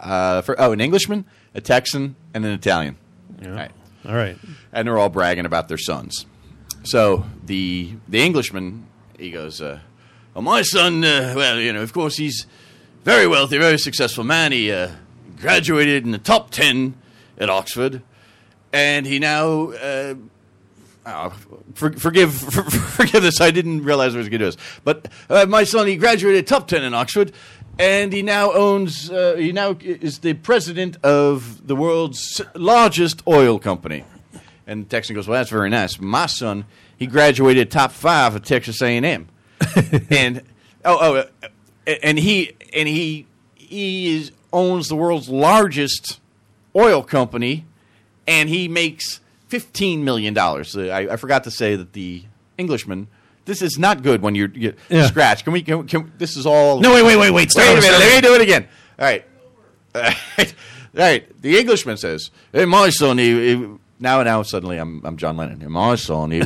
An Englishman, a Texan, and an Italian. Yeah. All right. And they're all bragging about their sons. So the Englishman, he goes, "Well, my son, of course, he's very wealthy, very successful man. He graduated in the top 10 at Oxford, and he now forgive this. I didn't realize I was going to do this, but my son, he graduated top 10 in Oxford, and he now owns. He now is the president of the world's largest oil company." And the Texan goes, "Well, that's very nice. My son, he graduated top 5 at Texas A&M, and he owns the world's largest oil company, and he makes $15 million." I forgot to say that the Englishman. This is not good when you're scratched. Can we? This is all. No, wait. Stop. Let me do it again. All right. The Englishman says, "Hey, my son, he Now suddenly I'm John Lennon. My son, he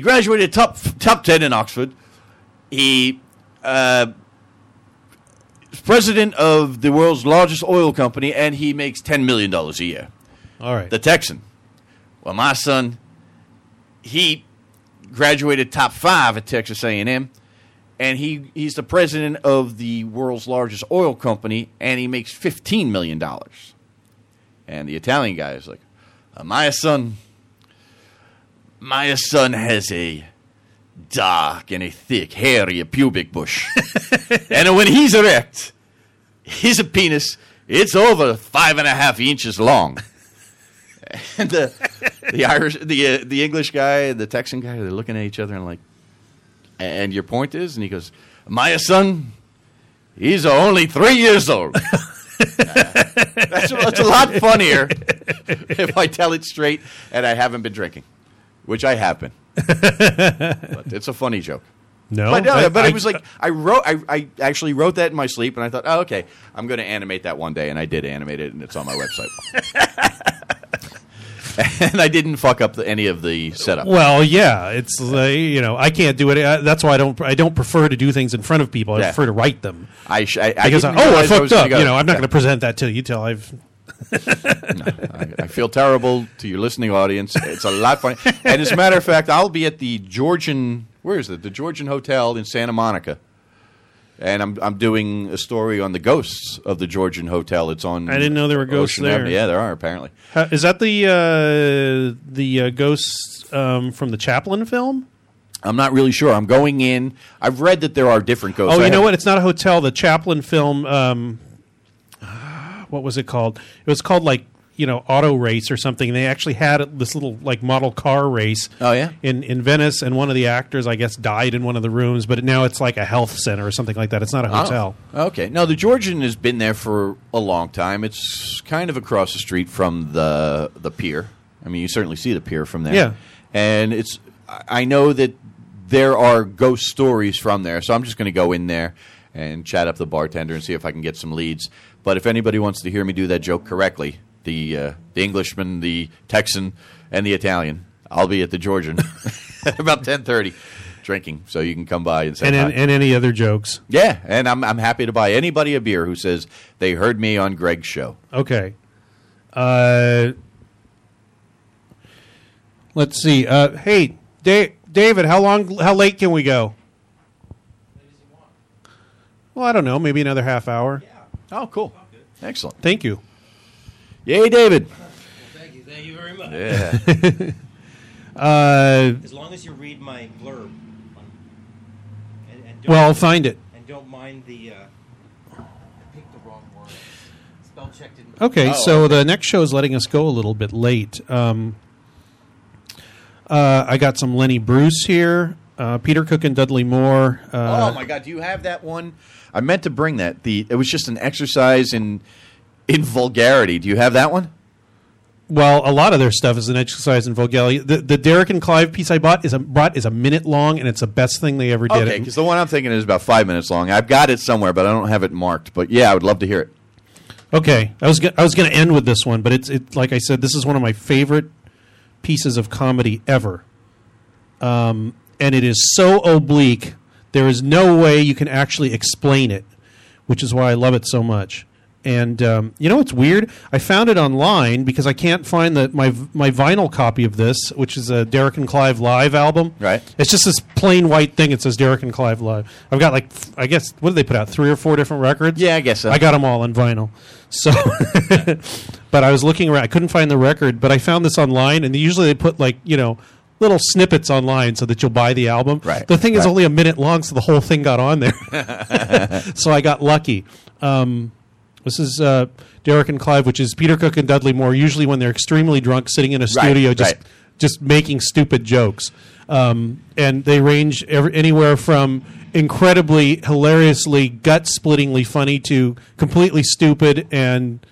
graduated top 10 in Oxford. He is president of the world's largest oil company, and he makes $10 million a year. All right. The Texan. Well, my son, he graduated top 5 at Texas A&M, and he's the president of the world's largest oil company, and he makes $15 million. And the Italian guy is like, my son has a dark and a thick, hairy pubic bush. And when he's erect, his penis, it's over 5.5 inches long. And the English guy and the Texan guy, they're looking at each other and like, "And your point is?" And he goes, "My son, he's only 3 years old." That's a lot funnier if I tell it straight and I haven't been drinking, which I have been. But it's a funny joke. But it was like I actually wrote that in my sleep, and I thought, okay, I'm going to animate that one day, and I did animate it, and it's on my website. And I didn't fuck up any of the setup. Well, yeah, it's I can't do it. That's why I don't prefer to do things in front of people. I prefer to write them. I fucked up. I'm not going to present that to you till I've. I feel terrible to your listening audience. It's a lot funny. And as a matter of fact, I'll be at the Georgian. Where is it? The Georgian Hotel in Santa Monica. And I'm doing a story on the ghosts of the Georgian Hotel. It's on. I didn't know there were ghosts Ocean there. Avenue. Yeah, there are apparently. Is that the ghosts from the Chaplin film? I'm not really sure. I'm going in. I've read that there are different ghosts. Oh, you know what? It's not a hotel. The Chaplin film. What was it called? It was called Auto Race or something. They actually had this little model car race. Oh yeah, in Venice, and one of the actors, I guess, died in one of the rooms. But now it's like a health center or something like that. It's not a hotel. Oh, okay. Now the Georgian has been there for a long time. It's kind of across the street from the pier. I mean, you certainly see the pier from there. Yeah, and it's I know that there are ghost stories from there, so I'm just going to go in there and chat up the bartender and see if I can get some leads. But if anybody wants to hear me do that joke correctly, the Englishman, the Texan, and the Italian, I'll be at the Georgian at about 10:30 drinking, so you can come by and say hi. And any other jokes. Yeah, and I'm happy to buy anybody a beer who says they heard me on Greg's show. Okay. Let's see. Hey, David, how late can we go? Well, I don't know. Maybe another half hour. Yeah. Oh, cool. Excellent. Thank you. Yay, David. Well, thank you. Thank you very much. Yeah. As long as you read my blurb. Well, I'll find it. And don't mind the... I picked the wrong word. Spell check didn't... Okay, the next show is letting us go a little bit late. I got some Lenny Bruce here. Peter Cook and Dudley Moore. Oh, my God. Do you have that one? I meant to bring that. It was just an exercise in vulgarity. Do you have that one? Well, a lot of their stuff is an exercise in vulgarity. The Derek and Clive piece I brought is a minute long, and it's the best thing they ever did. Okay, because the one I'm thinking is about 5 minutes long. I've got it somewhere, but I don't have it marked. But, yeah, I would love to hear it. Okay. I was going to end with this one, but it's like I said, this is one of my favorite pieces of comedy ever. And it is so oblique, there is no way you can actually explain it, which is why I love it so much. And you know what's weird? I found it online because I can't find my vinyl copy of this, which is a Derek and Clive Live album. Right. It's just this plain white thing. It says Derek and Clive Live. I've got I guess, what did they put out? 3 or 4 different records? Yeah, I guess so. I got them all on vinyl. So, but I was looking around. I couldn't find the record, but I found this online, and usually they put little snippets online so that you'll buy the album. Right, the thing is only a minute long, so the whole thing got on there. So I got lucky. This is Derek and Clive, which is Peter Cook and Dudley Moore, usually when they're extremely drunk, sitting in a studio just making stupid jokes. And they range anywhere from incredibly, hilariously, gut-splittingly funny to completely stupid, and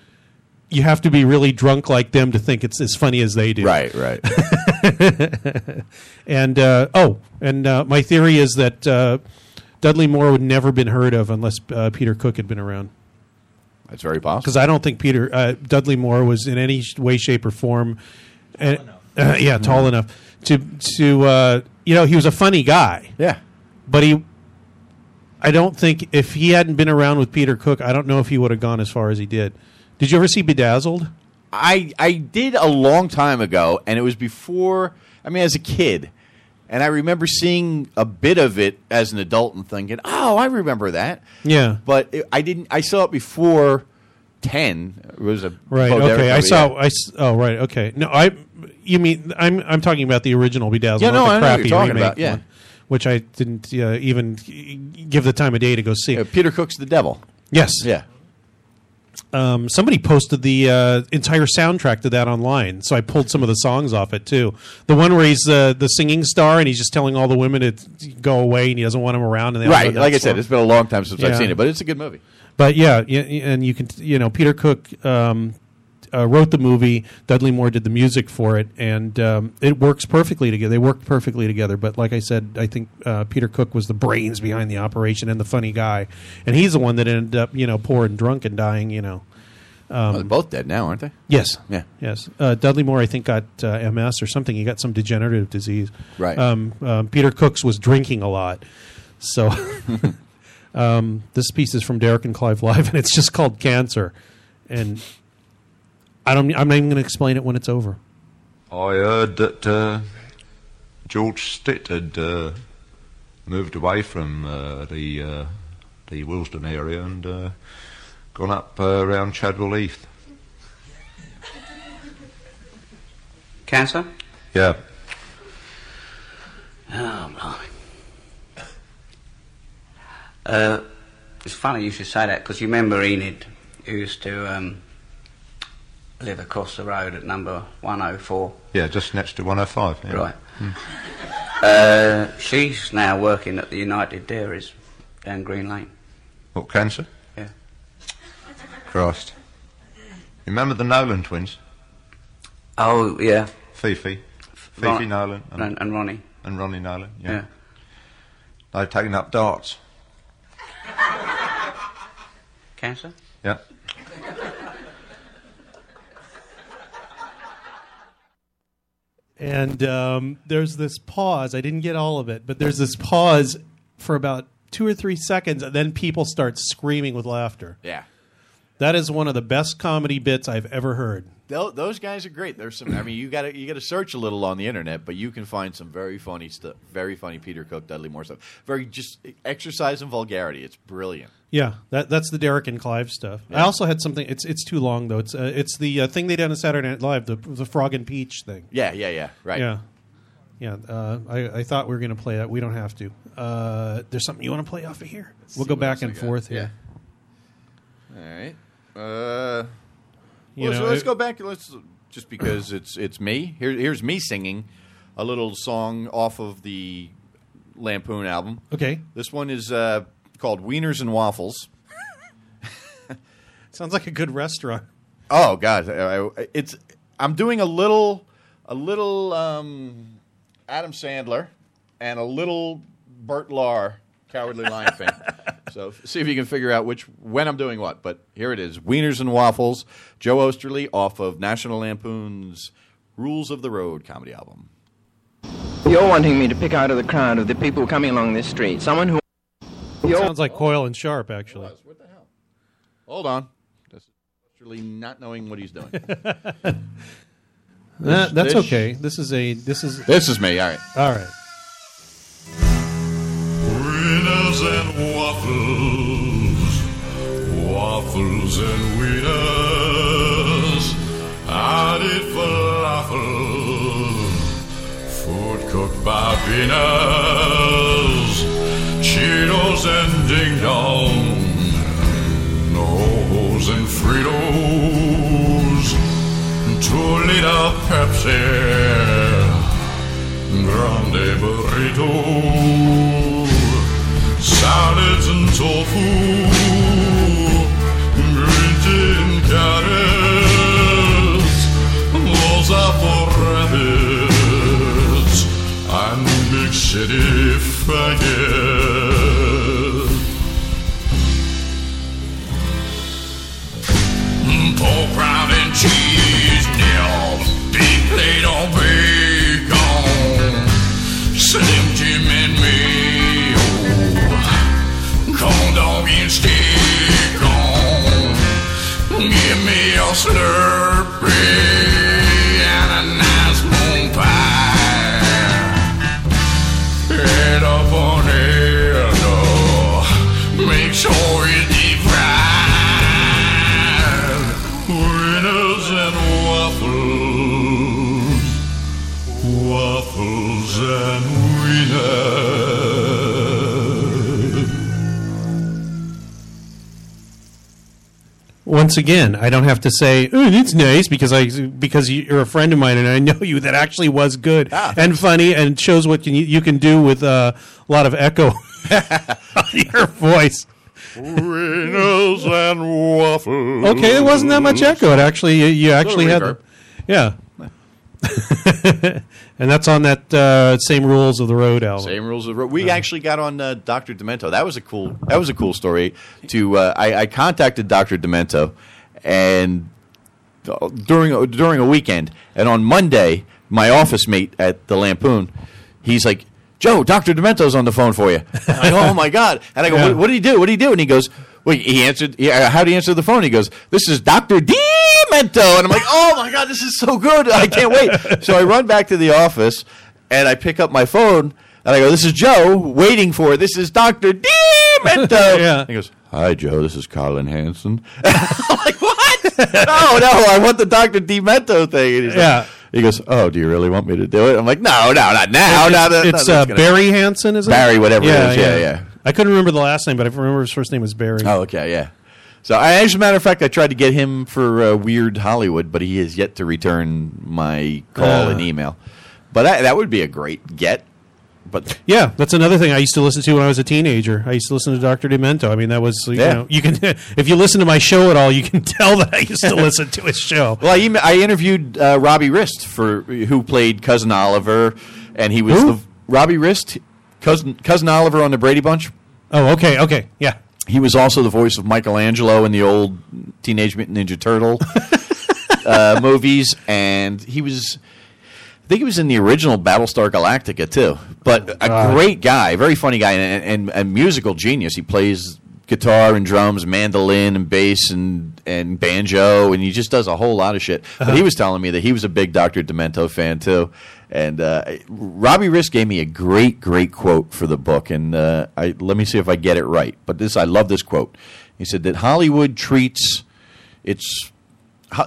you have to be really drunk like them to think it's as funny as they do. Right. And my theory is that Dudley Moore would never have been heard of unless Peter Cook had been around. That's very possible. Because I don't think Dudley Moore was in any way, shape, or form tall enough to he was a funny guy. Yeah. But I don't think if he hadn't been around with Peter Cook, I don't know if he would have gone as far as he did. Did you ever see Bedazzled? I did a long time ago, and it was before, as a kid. And I remember seeing a bit of it as an adult and thinking, oh, I remember that. Yeah. But I saw it before 10. It was a... Right, okay. Right, okay. No, I'm talking about the original Bedazzled. Yeah, no, I know what you're talking about, yeah. One, which I didn't even give the time of day to go see. Peter Cook's the devil. Yes. Yeah. Somebody posted the entire soundtrack to that online, so I pulled some of the songs off it too. The one where he's the singing star and he's just telling all the women to go away and he doesn't want them around. And right, like I said, it's been a long time since I've seen it, but it's a good movie. But yeah, and you can, Peter Cook wrote the movie, Dudley Moore did the music for it, and it works perfectly together. They worked perfectly together, but like I said, I think Peter Cook was the brains behind the operation and the funny guy, and he's the one that ended up, poor and drunk and dying, They're both dead now, aren't they? Yes. Yeah. Yes. Dudley Moore, I think, got MS or something. He got some degenerative disease. Right. Peter Cook's was drinking a lot, so this piece is from Derek and Clive Live, and it's just called Cancer, and... I'm not even going to explain it when it's over. I heard that George Stitt had moved away from the Willesden area and gone up around Chadwell Heath. Cancer? Yeah. Oh, blimey. It's funny you should say that, because you remember Enid, who used to... live across the road at number 104. Yeah, just next to 105. Yeah. Right. She's now working at the United Dairies down Green Lane. What, cancer? Yeah. Christ. Remember the Nolan twins? Oh, yeah. Fifi. Nolan. And Ronnie. And Ronnie Nolan, yeah. They've taken up darts. Cancer? Yeah. And there's this pause. I didn't get all of it, but there's this pause for about 2 or 3 seconds, and then people start screaming with laughter. Yeah. That is one of the best comedy bits I've ever heard. Those guys are great. There's some. I mean, you got to search a little on the internet, but you can find some very funny stuff. Very funny Peter Cook, Dudley Moore stuff. Very just exercise in vulgarity. It's brilliant. Yeah, that's the Derek and Clive stuff. Yeah. I also had something. It's too long though. It's the thing they did on Saturday Night Live, the Frog and Peach thing. Yeah. Right. Yeah. I thought we were gonna play that. We don't have to. There's something you want to play off of here. We'll go back and forth here. Yeah. All right. So let's go back. Let's just because it's me. Here's me singing a little song off of the Lampoon album. Okay, this one is called "Wieners and Waffles." Sounds like a good restaurant. Oh God, I'm doing a little Adam Sandler and a little Bert Lahr, Cowardly Lion fan. So see if you can figure out when I'm doing what. But here it is, Wieners and Waffles, Joe Oesterle off of National Lampoon's Rules of the Road comedy album. You're wanting me to pick out of the crowd of the people coming along this street someone who... Sounds like Coyle and Sharp, actually. What the hell? Hold on. That's Oesterle not knowing what he's doing. That's okay. This is me, all right. All right. Wieners and waffles, waffles and wieners, added falafel, food cooked by beaners, Cheetos and Ding Dong, Ho-Hos and Fritos, 2-liter Pepsi, grande burrito. Salads and tofu, green tea and carrots, those are for rabbits, and big city faggots. Pork brown and cheese nails, big plate on bacon, Slim Jim and me. Corn dog and stick on. Give me a Slurpee and a nice moon pie. Head up on it, make sure it's deep fried. Wieners and waffles, waffles and wieners. Once again, I don't have to say, "Ooh, it's nice," because you're a friend of mine and I know you. That actually was good and funny and shows what you can do with a lot of echo on your voice. Wieners and waffles. Okay, it wasn't that much echo. It actually you actually had, and that's on that Same Rules of the Road album. Same Rules of the Road. We actually got on Dr. Demento. That was a cool story. I contacted Dr. Demento, and during a weekend, and on Monday, my office mate at the Lampoon, he's like, "Joe, Dr. Demento's on the phone for you." I go, "Oh my God!" And I go, "What did he do? What did he do?" And he goes, "Well, he answered. How did he answer the phone?" He goes, "This is Dr. D." And I'm like, "Oh my God, this is so good. I can't wait." So I run back to the office and I pick up my phone and I go, "This is Joe waiting for it. This is Dr. Demento." Yeah. He goes, "Hi, Joe. This is Colin Hanson." I'm like, "What? No, I want the Dr. Demento thing." And he's like, he goes, "Oh, do you really want me to do it?" I'm like, "No, not now." It's Barry Hanson, isn't it? Barry, whatever it is. Yeah. I couldn't remember the last name, but I remember his first name was Barry. Oh, okay, yeah. So, as a matter of fact, I tried to get him for Weird Hollywood, but he has yet to return my call and email. But that would be a great get. But yeah, that's another thing I used to listen to when I was a teenager. I used to listen to Dr. Demento. I mean, that was you know, you can if you listen to my show at all, you can tell that I used to listen to his show. Well, I interviewed Robbie Rist who played Cousin Oliver, and he was the Robbie Rist, Cousin Oliver on the Brady Bunch. Oh, okay, yeah. He was also the voice of Michelangelo in the old Teenage Mutant Ninja Turtle movies, and he was... I think he was in the original Battlestar Galactica, too. But a great guy, very funny guy, and musical genius. He plays guitar and drums, mandolin and bass and banjo, and he just does a whole lot of shit. But he was telling me that he was a big Dr. Demento fan, too. And Robbie Rist gave me a great, great quote for the book, and let me see if I get it right. But I love this quote. He said that Hollywood treats its...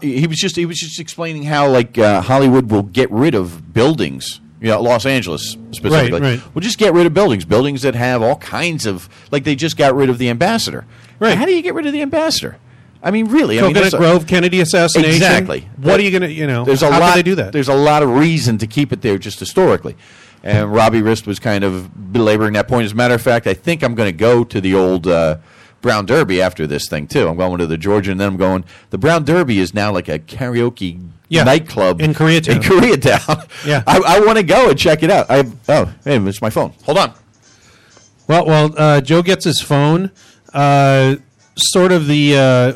He was just explaining how Hollywood will get rid of buildings, Los Angeles specifically. Right. We'll just get rid of buildings that have all kinds of they just got rid of the ambassador. Right? Now, how do you get rid of the ambassador? I mean, really? Coconut Grove, Kennedy assassination. Exactly. What are you going to? How do they do that? There's a lot of reason to keep it there just historically. And Robbie Rist was kind of belaboring that point. As a matter of fact, I think I'm going to go to the old. Brown Derby after this thing, too. I'm going to the Georgia, and then I'm going... The Brown Derby is now like a karaoke nightclub. In Koreatown. Yeah. I want to go and check it out. Hey, it's my phone. Hold on. Well, Joe gets his phone. Sort of the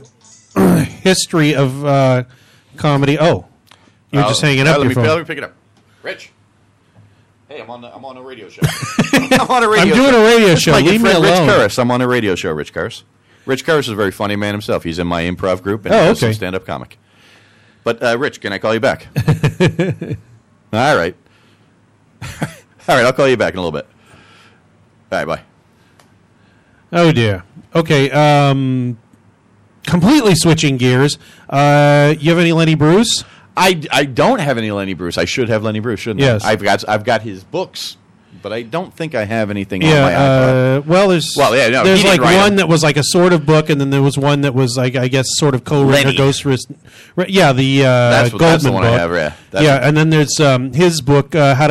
history of comedy. Oh, you're just hanging up your phone. Let me pick it up. Rich. Hey, I'm on a radio show. I'm doing a radio show. Leave me alone. Rich Karras. I'm on a radio show, Rich Karras. Rich Karras is a very funny man himself. He's in my improv group and he's a stand-up comic. But, Rich, can I call you back? All right. I'll call you back in a little bit. All right, bye. Oh, dear. Okay, completely switching gears. You have any Lenny Bruce? I don't have any Lenny Bruce. I should have Lenny Bruce, shouldn't I? Yes. I've got his books, but I don't think I have anything on my iPod. There's one that was like a sort of book, and then there was one that was like, I guess, sort of co-written or ghost-written. Yeah, the Goldman book. That's the one book. I have, yeah. And then there's his book, How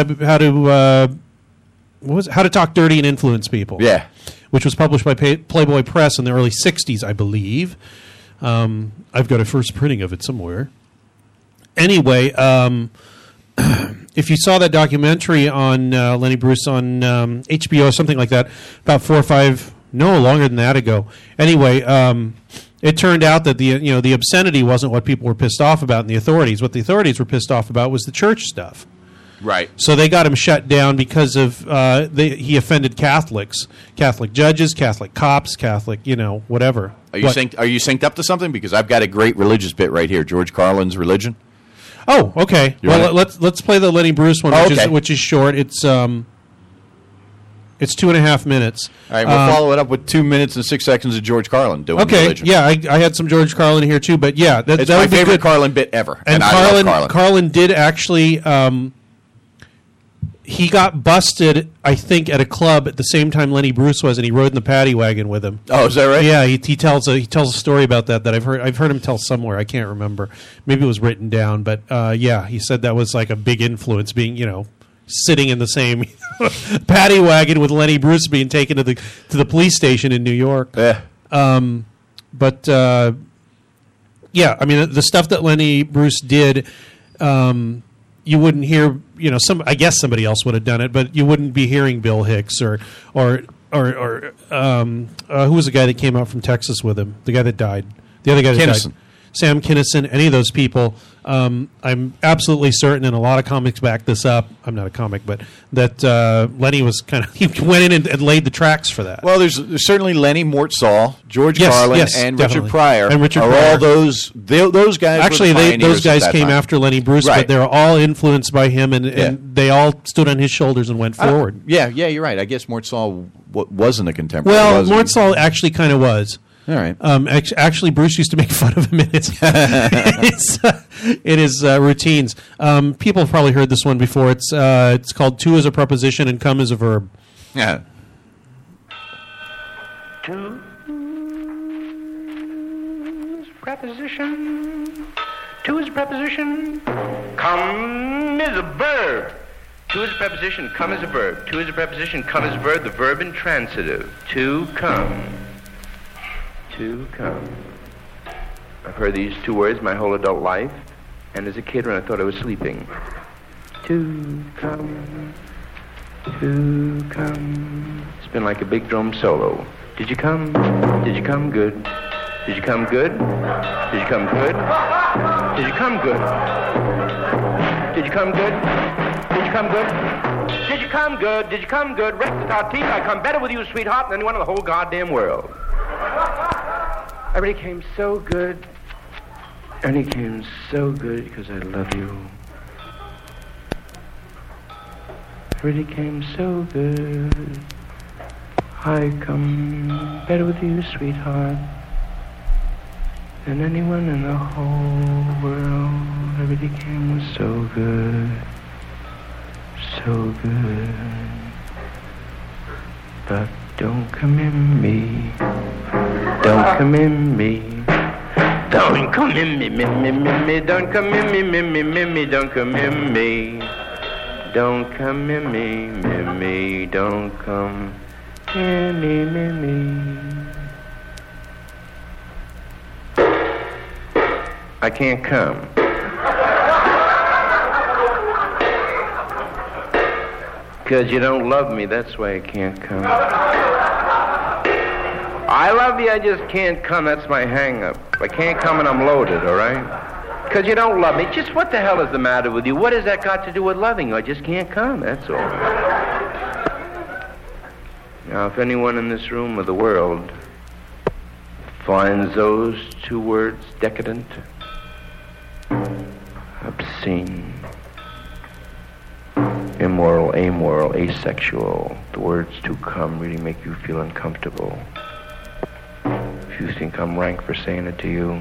to Talk Dirty and Influence People. Yeah. Which was published by Playboy Press in the early 60s, I believe. I've got a first printing of it somewhere. Anyway, if you saw that documentary on Lenny Bruce on HBO, something like that, about 4 or 5, no longer than that ago. Anyway, it turned out that the obscenity wasn't what people were pissed off about in the authorities. What the authorities were pissed off about was the church stuff. Right. So they got him shut down because of he offended Catholics, Catholic judges, Catholic cops, Catholic, whatever. Are you synced up to something? Because I've got a great religious bit right here, George Carlin's religion. Oh, okay. Let's play the Lenny Bruce one, which is short. It's 2.5 minutes. All right, we'll follow it up with 2 minutes and 6 seconds of George Carlin doing religion. Okay, yeah, I had some George Carlin here too, but yeah, it's my favorite Carlin bit ever, and I love Carlin. Carlin did actually. He got busted, I think, at a club at the same time Lenny Bruce was, and he rode in the paddy wagon with him. Oh, is that right? Yeah, he tells a story about that I've heard him tell somewhere. I can't remember. Maybe it was written down, but he said that was like a big influence, being sitting in the same paddy wagon with Lenny Bruce being taken to the police station in New York. Yeah. I mean, the stuff that Lenny Bruce did. You wouldn't hear, I guess somebody else would have done it, but you wouldn't be hearing Bill Hicks or who was the guy that came out from Texas with him? The guy that died, the other guy that died, Sam Kinison. Any of those people, I'm absolutely certain, and a lot of comics back this up. I'm not a comic, but that Lenny was he went in and laid the tracks for that. Well, there's certainly Lenny, Mort Saul, George Carlin, and Richard Pryor. And Richard Pryor. All those guys actually were those guys came time. After Lenny Bruce, right. But they're all influenced by him, and they all stood on his shoulders and went forward. Yeah, you're right. I guess Mort Saul wasn't a contemporary. Well, Mort Saul actually kind of was. All right. Actually, Bruce used to make fun of him in his routines. People have probably heard this one before. It's called "to" as a preposition and "come" as a verb. Yeah. To is a preposition. Come is a verb. To is a preposition. Come is a verb. To is a preposition. Come is a verb. The verb intransitive. To come. To come. I've heard these two words my whole adult life, and as a kid when I thought I was sleeping. To come. to come. It's been like a big drum solo. Did you come? Did you come good? Did you come good? Did you come good? Did you come good? Did you come good? Did you come good? Did you come good? Did you come good? Wrecked with our teeth, I come better with you, sweetheart, than anyone in the whole goddamn world. Everybody came so good. Ernie came so good because I love you. Pretty came so good. I come better with you, sweetheart, than anyone in the whole world. Everything came so good, so good. But don't come in me. Don't come in me. Don't come in me, me. Don't come in me. Don't come in me. Don't come in me, don't come in me. I can't come. Because you don't love me, that's why I can't come. I love you, I just can't come, that's my hang-up. I can't come and I'm loaded, all right? Because you don't love me. Just what the hell is the matter with you? What has that got to do with loving you? I just can't come, that's all. Now, if anyone in this room or the world finds those two words decadent, obscene, immoral, amoral, asexual, the words to come really make you feel uncomfortable. If you think I'm rank for saying it to you,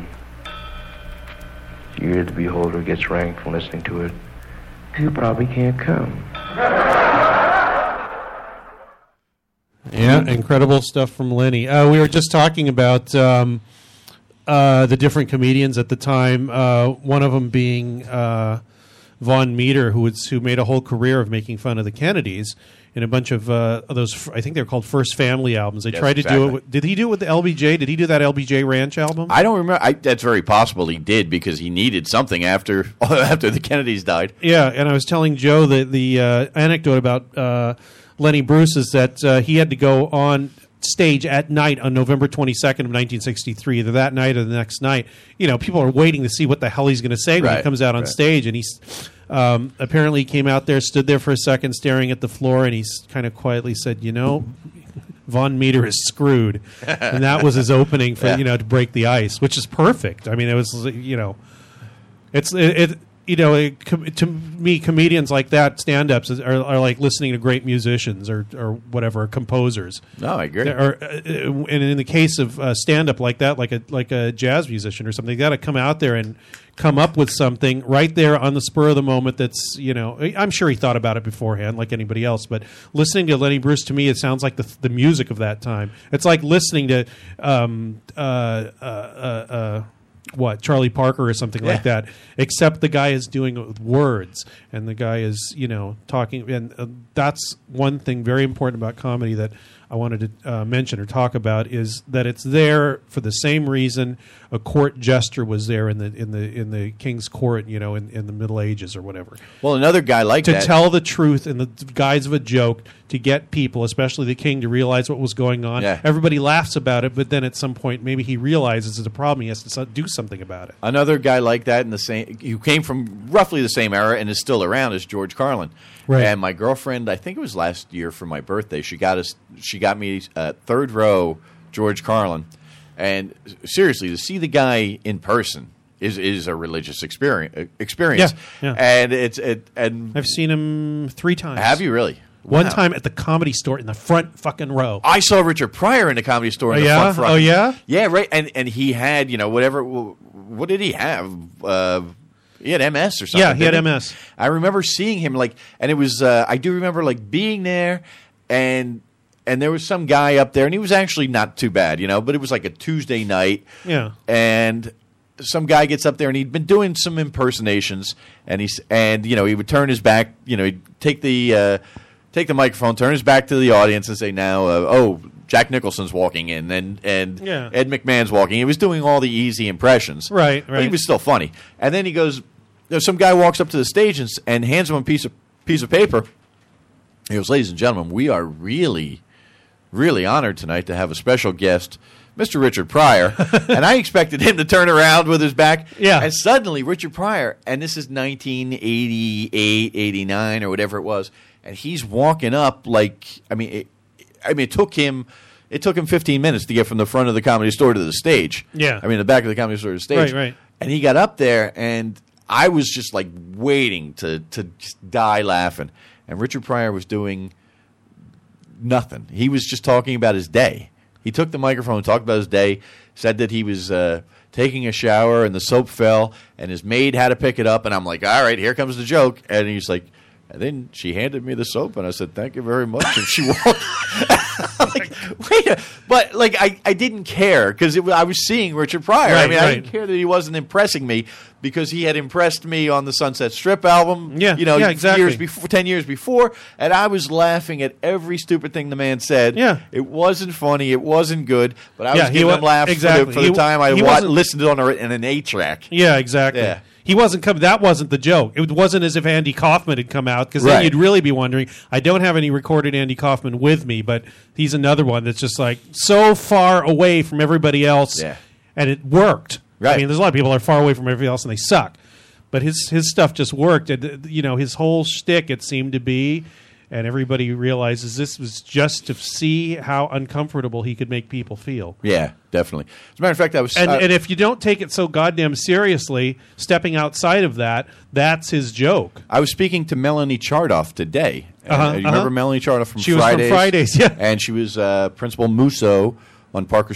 the ear of the beholder gets ranked from listening to it. You probably can't come. Yeah, incredible stuff from Lenny. We were just talking about the different comedians at the time, one of them being Von Meter, who made a whole career of making fun of the Kennedys in a bunch of those, I think they're called First Family albums. They tried to do it. Did he do it with the LBJ? Did he do that LBJ Ranch album? I don't remember. That's very possible he did because he needed something after the Kennedys died. Yeah, and I was telling Joe the anecdote about Lenny Bruce is that he had to go on stage at night on November 22nd of 1963, either that night or the next night. You know, people are waiting to see what the hell he's going to say when he comes out on stage. And he apparently came out there, stood there for a second, staring at the floor, and he kind of quietly said, you know, Von Meter is screwed. And that was his opening for, you know, to break the ice, which is perfect. I mean, it was, you know, to me, comedians like that, stand-ups, are like listening to great musicians or whatever, composers. No, I agree. And in the case of stand-up like that, like a jazz musician or something, you got to come out there and come up with something right there on the spur of the moment that's, you know, I'm sure he thought about it beforehand like anybody else, but listening to Lenny Bruce, to me, it sounds like the music of that time. It's like listening to Charlie Parker or something like that, except the guy is doing it with words and the guy is, you know, talking. And that's one thing very important about comedy that I wanted to mention or talk about is that it's there for the same reason a court jester was there in the king's court, you know, in the Middle Ages or whatever. Well, another guy like that. To tell the truth in the guise of a joke, to get people, especially the king, to realize what was going on. Yeah. Everybody laughs about it, but then at some point maybe he realizes it's a problem. He has to do something about it. Another guy like that who came from roughly the same era and is still around is George Carlin. Right. And my girlfriend, I think it was last year for my birthday, she got me third row George Carlin. And seriously, to see the guy in person is a religious experience. Yeah. And I've seen him 3 times. Have you really? Wow. One time at the Comedy Store in the front fucking row. I saw Richard Pryor in the Comedy Store in the front row. Oh, yeah? Yeah, right. And he had, you know, whatever. What did he have? He had MS or something. Yeah, he had MS. I remember seeing him, like, and it was, I do remember, like, being there, and there was some guy up there, and he was actually not too bad, you know, but it was like a Tuesday night. Yeah. And some guy gets up there, and he'd been doing some impersonations, and you know, he would turn his back, you know, he'd take the microphone, turn his back to the audience, and say, now, Jack Nicholson's walking in, and Ed McMahon's walking. He was doing all the easy impressions. Right, right. But he was still funny. And then he goes, you know, some guy walks up to the stage and hands him a piece of paper He goes, ladies and gentlemen, we are really, really honored tonight to have a special guest, Mr. Richard Pryor. And I expected him to turn around with his back. Yeah. And suddenly, Richard Pryor, and this is 1988, 89, or whatever it was, and he's walking up like, it took him... It took him 15 minutes to get from the front of the Comedy Store to the stage. Yeah. I mean, the back of the Comedy Store to the stage. Right, right. And he got up there, and I was just, like, waiting to just die laughing. And Richard Pryor was doing nothing. He was just talking about his day. He took the microphone, talked about his day, said that he was taking a shower, and the soap fell, and his maid had to pick it up. And I'm like, all right, here comes the joke. And he's like... And then she handed me the soap, and I said, "Thank you very much." And she walked. I didn't care because I was seeing Richard Pryor. Right, I mean, right. I didn't care that he wasn't impressing me because he had impressed me on the Sunset Strip album. Yeah, you know, yeah, exactly. 10 years before, and I was laughing at every stupid thing the man said. Yeah, it wasn't funny, it wasn't good, but I was giving him laughs for the time I listened on an A track. Yeah, exactly. Yeah. He wasn't coming. That wasn't the joke. It wasn't as if Andy Kaufman had come out because then you'd really be wondering. I don't have any recorded Andy Kaufman with me, but he's another one that's just like so far away from everybody else, and it worked. Right. I mean, there's a lot of people that are far away from everybody else and they suck, but his stuff just worked. And, you know, his whole shtick it seemed to be, and everybody realizes this was just to see how uncomfortable he could make people feel. Yeah. Definitely. As a matter of fact, I was... And if you don't take it so goddamn seriously, stepping outside of that, that's his joke. I was speaking to Melanie Chardoff today. You remember Melanie Chardoff from Fridays? She was from Fridays, yeah. And she was Principal Musso on Parker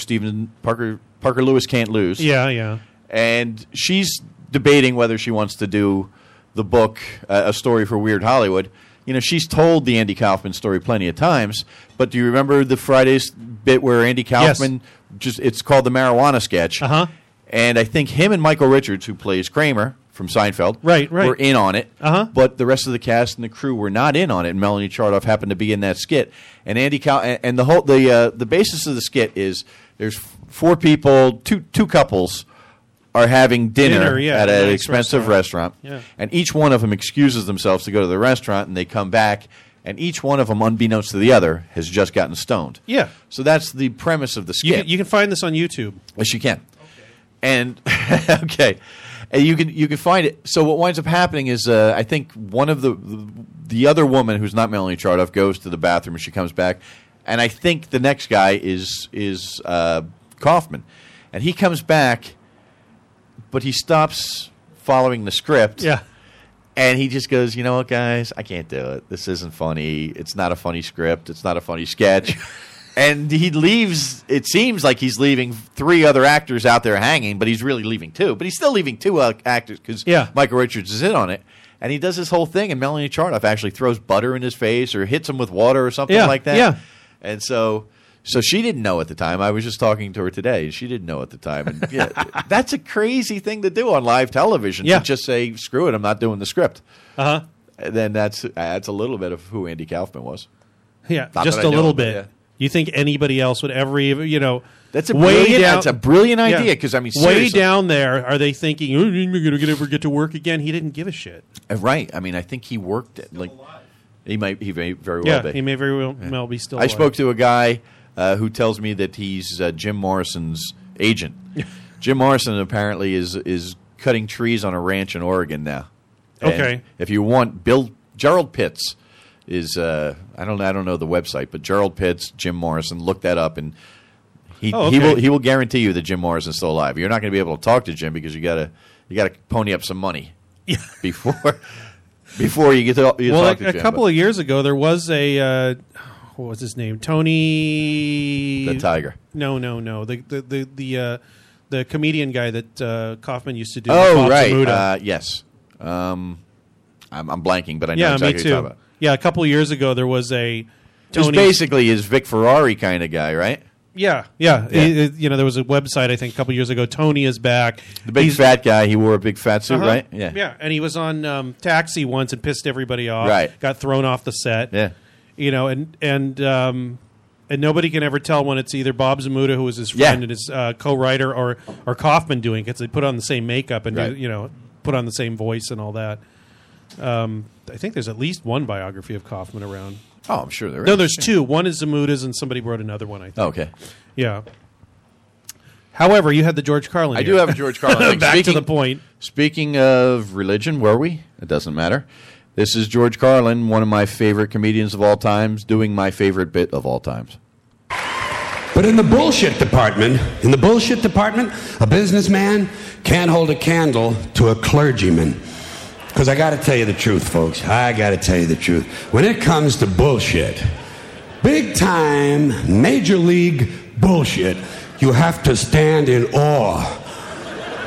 Lewis Can't Lose. Yeah, yeah. And she's debating whether she wants to do the book, A Story for Weird Hollywood. You know, she's told the Andy Kaufman story plenty of times, but do you remember the Fridays bit where Andy Kaufman... Yes. It's called the marijuana sketch, and I think him and Michael Richards, who plays Kramer from Seinfeld, were in on it. But the rest of the cast and the crew were not in on it. And Melanie Chardoff happened to be in that skit, and the basis of the skit is there's four people, two couples are having dinner at an expensive restaurant. Yeah. And each one of them excuses themselves to go to the restaurant, and they come back. And each one of them, unbeknownst to the other, has just gotten stoned. Yeah. So that's the premise of the skit. You can find this on YouTube. Yes, you can. Okay. And and you can find it. So what winds up happening is I think one of the other woman who's not Melanie Chardoff goes to the bathroom and she comes back, and I think the next guy is Kaufman, and he comes back, but he stops following the script. Yeah. And he just goes, you know what, guys? I can't do it. This isn't funny. It's not a funny script. It's not a funny sketch. And he leaves. It seems like he's leaving three other actors out there hanging, but he's really leaving two. But he's still leaving two actors because Michael Richards is in on it. And he does this whole thing, and Melanie Chardoff actually throws butter in his face or hits him with water or something like that. Yeah. And so she didn't know at the time. I was just talking to her today. She didn't know at the time. And that's a crazy thing to do on live television. Yeah. To just say, screw it, I'm not doing the script. Uh-huh. And then that's a little bit of who Andy Kaufman was. Yeah, not just a little bit. Yeah. You think anybody else would ever even, you know. That's a brilliant idea because, I mean, seriously. Way down there, are they thinking, oh, you're going to ever get to work again? He didn't give a shit. Right. I mean, I think he worked at, like, he may very well be still alive. I spoke to a guy who tells me that he's Jim Morrison's agent. Jim Morrison apparently is cutting trees on a ranch in Oregon now. And if you want, Gerald Pitts is I don't know the website, but Gerald Pitts, Jim Morrison, look that up, and he will guarantee you that Jim Morrison's still alive. You're not going to be able to talk to Jim because you got to pony up some money before you get to talk to Jim. A couple of years ago, there was a. What was his name? Tony the Tiger. No. The comedian guy that Kaufman used to do. Oh, right. Yes. I'm blanking, but I know exactly who you're talking about. Yeah, a couple of years ago there was a Tony. Who's basically his Vic Ferrari kind of guy, right? Yeah. There was a website I think a couple of years ago. Tony is back. The big fat guy. He wore a big fat suit, right? Yeah. Yeah, and he was on Taxi once and pissed everybody off. Right. Got thrown off the set. Yeah. You know, and nobody can ever tell when it's either Bob Zamuda, who was his friend and his co-writer, or Kaufman doing it because they put on the same makeup and put on the same voice and all that. I think there's at least one biography of Kaufman around. Oh, I'm sure there is. No, there's two. One is Zamuda's, and somebody brought another one, I think. Oh, okay. Yeah. However, you had the George Carlin. I do have a George Carlin. Back to the point. Speaking of religion, were we? It doesn't matter. This is George Carlin, one of my favorite comedians of all times, doing my favorite bit of all times. But in the bullshit department, a businessman can't hold a candle to a clergyman. Because I got to tell you the truth, folks. When it comes to bullshit, big-time, major league bullshit, you have to stand in awe.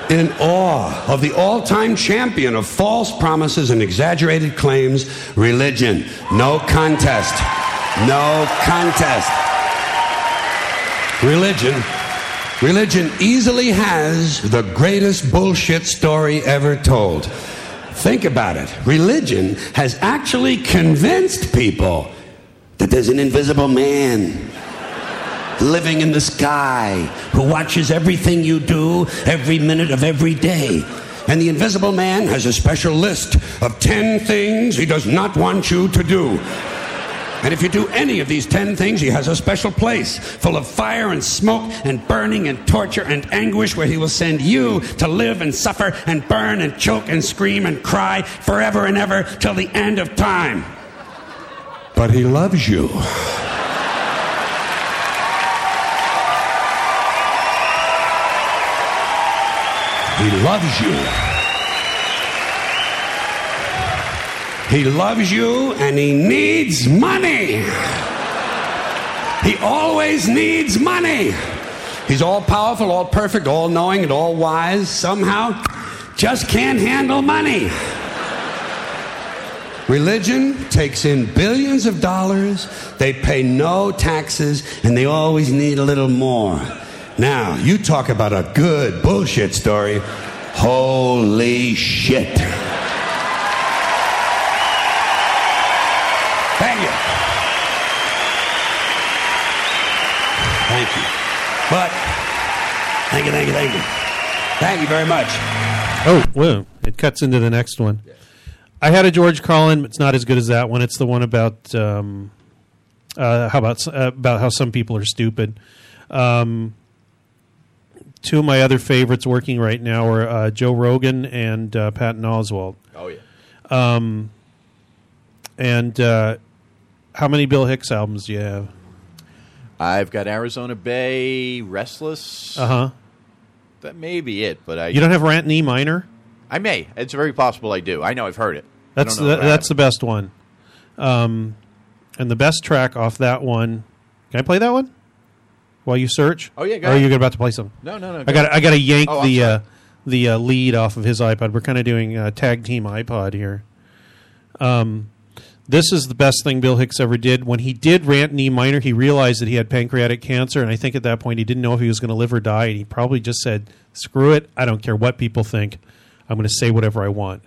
In awe of the all-time champion of false promises and exaggerated claims, religion. No contest. No contest. Religion easily has the greatest bullshit story ever told. Think about it. Religion has actually convinced people that there's an invisible man living in the sky who watches everything you do every minute of every day. And the invisible man has a special list of 10 things he does not want you to do. And if you do any of these 10 things, he has a special place full of fire and smoke and burning and torture and anguish where he will send you to live and suffer and burn and choke and scream and cry forever and ever till the end of time. But he loves you. He loves you. He loves you, and he needs money. He always needs money. He's all-powerful, all-perfect, all-knowing, and all-wise. Somehow, just can't handle money. Religion takes in billions of dollars. They pay no taxes, and they always need a little more. Now, you talk about a good bullshit story. Holy shit. But thank you. Thank you very much. Oh, whoa. It cuts into the next one. I had a George Carlin, but it's not as good as that one. It's the one about how some people are stupid. Two of my other favorites working right now are Joe Rogan and Patton Oswalt. Oh, yeah. How many Bill Hicks albums do you have? I've got Arizona Bay, Restless. Uh-huh. That may be it, but I... You don't have Rant in E minor? I may. It's very possible I do. I know I've heard it. That's the best one. And the best track off that one... Can I play that one while you search? Oh, yeah, go ahead. Or are you about to play some? No. I got to yank the lead off of his iPod. We're kind of doing a tag team iPod here. This is the best thing Bill Hicks ever did. When he did Rant in E minor, he realized that he had pancreatic cancer, and I think at that point he didn't know if he was going to live or die, and he probably just said, screw it, I don't care what people think. I'm going to say whatever I want.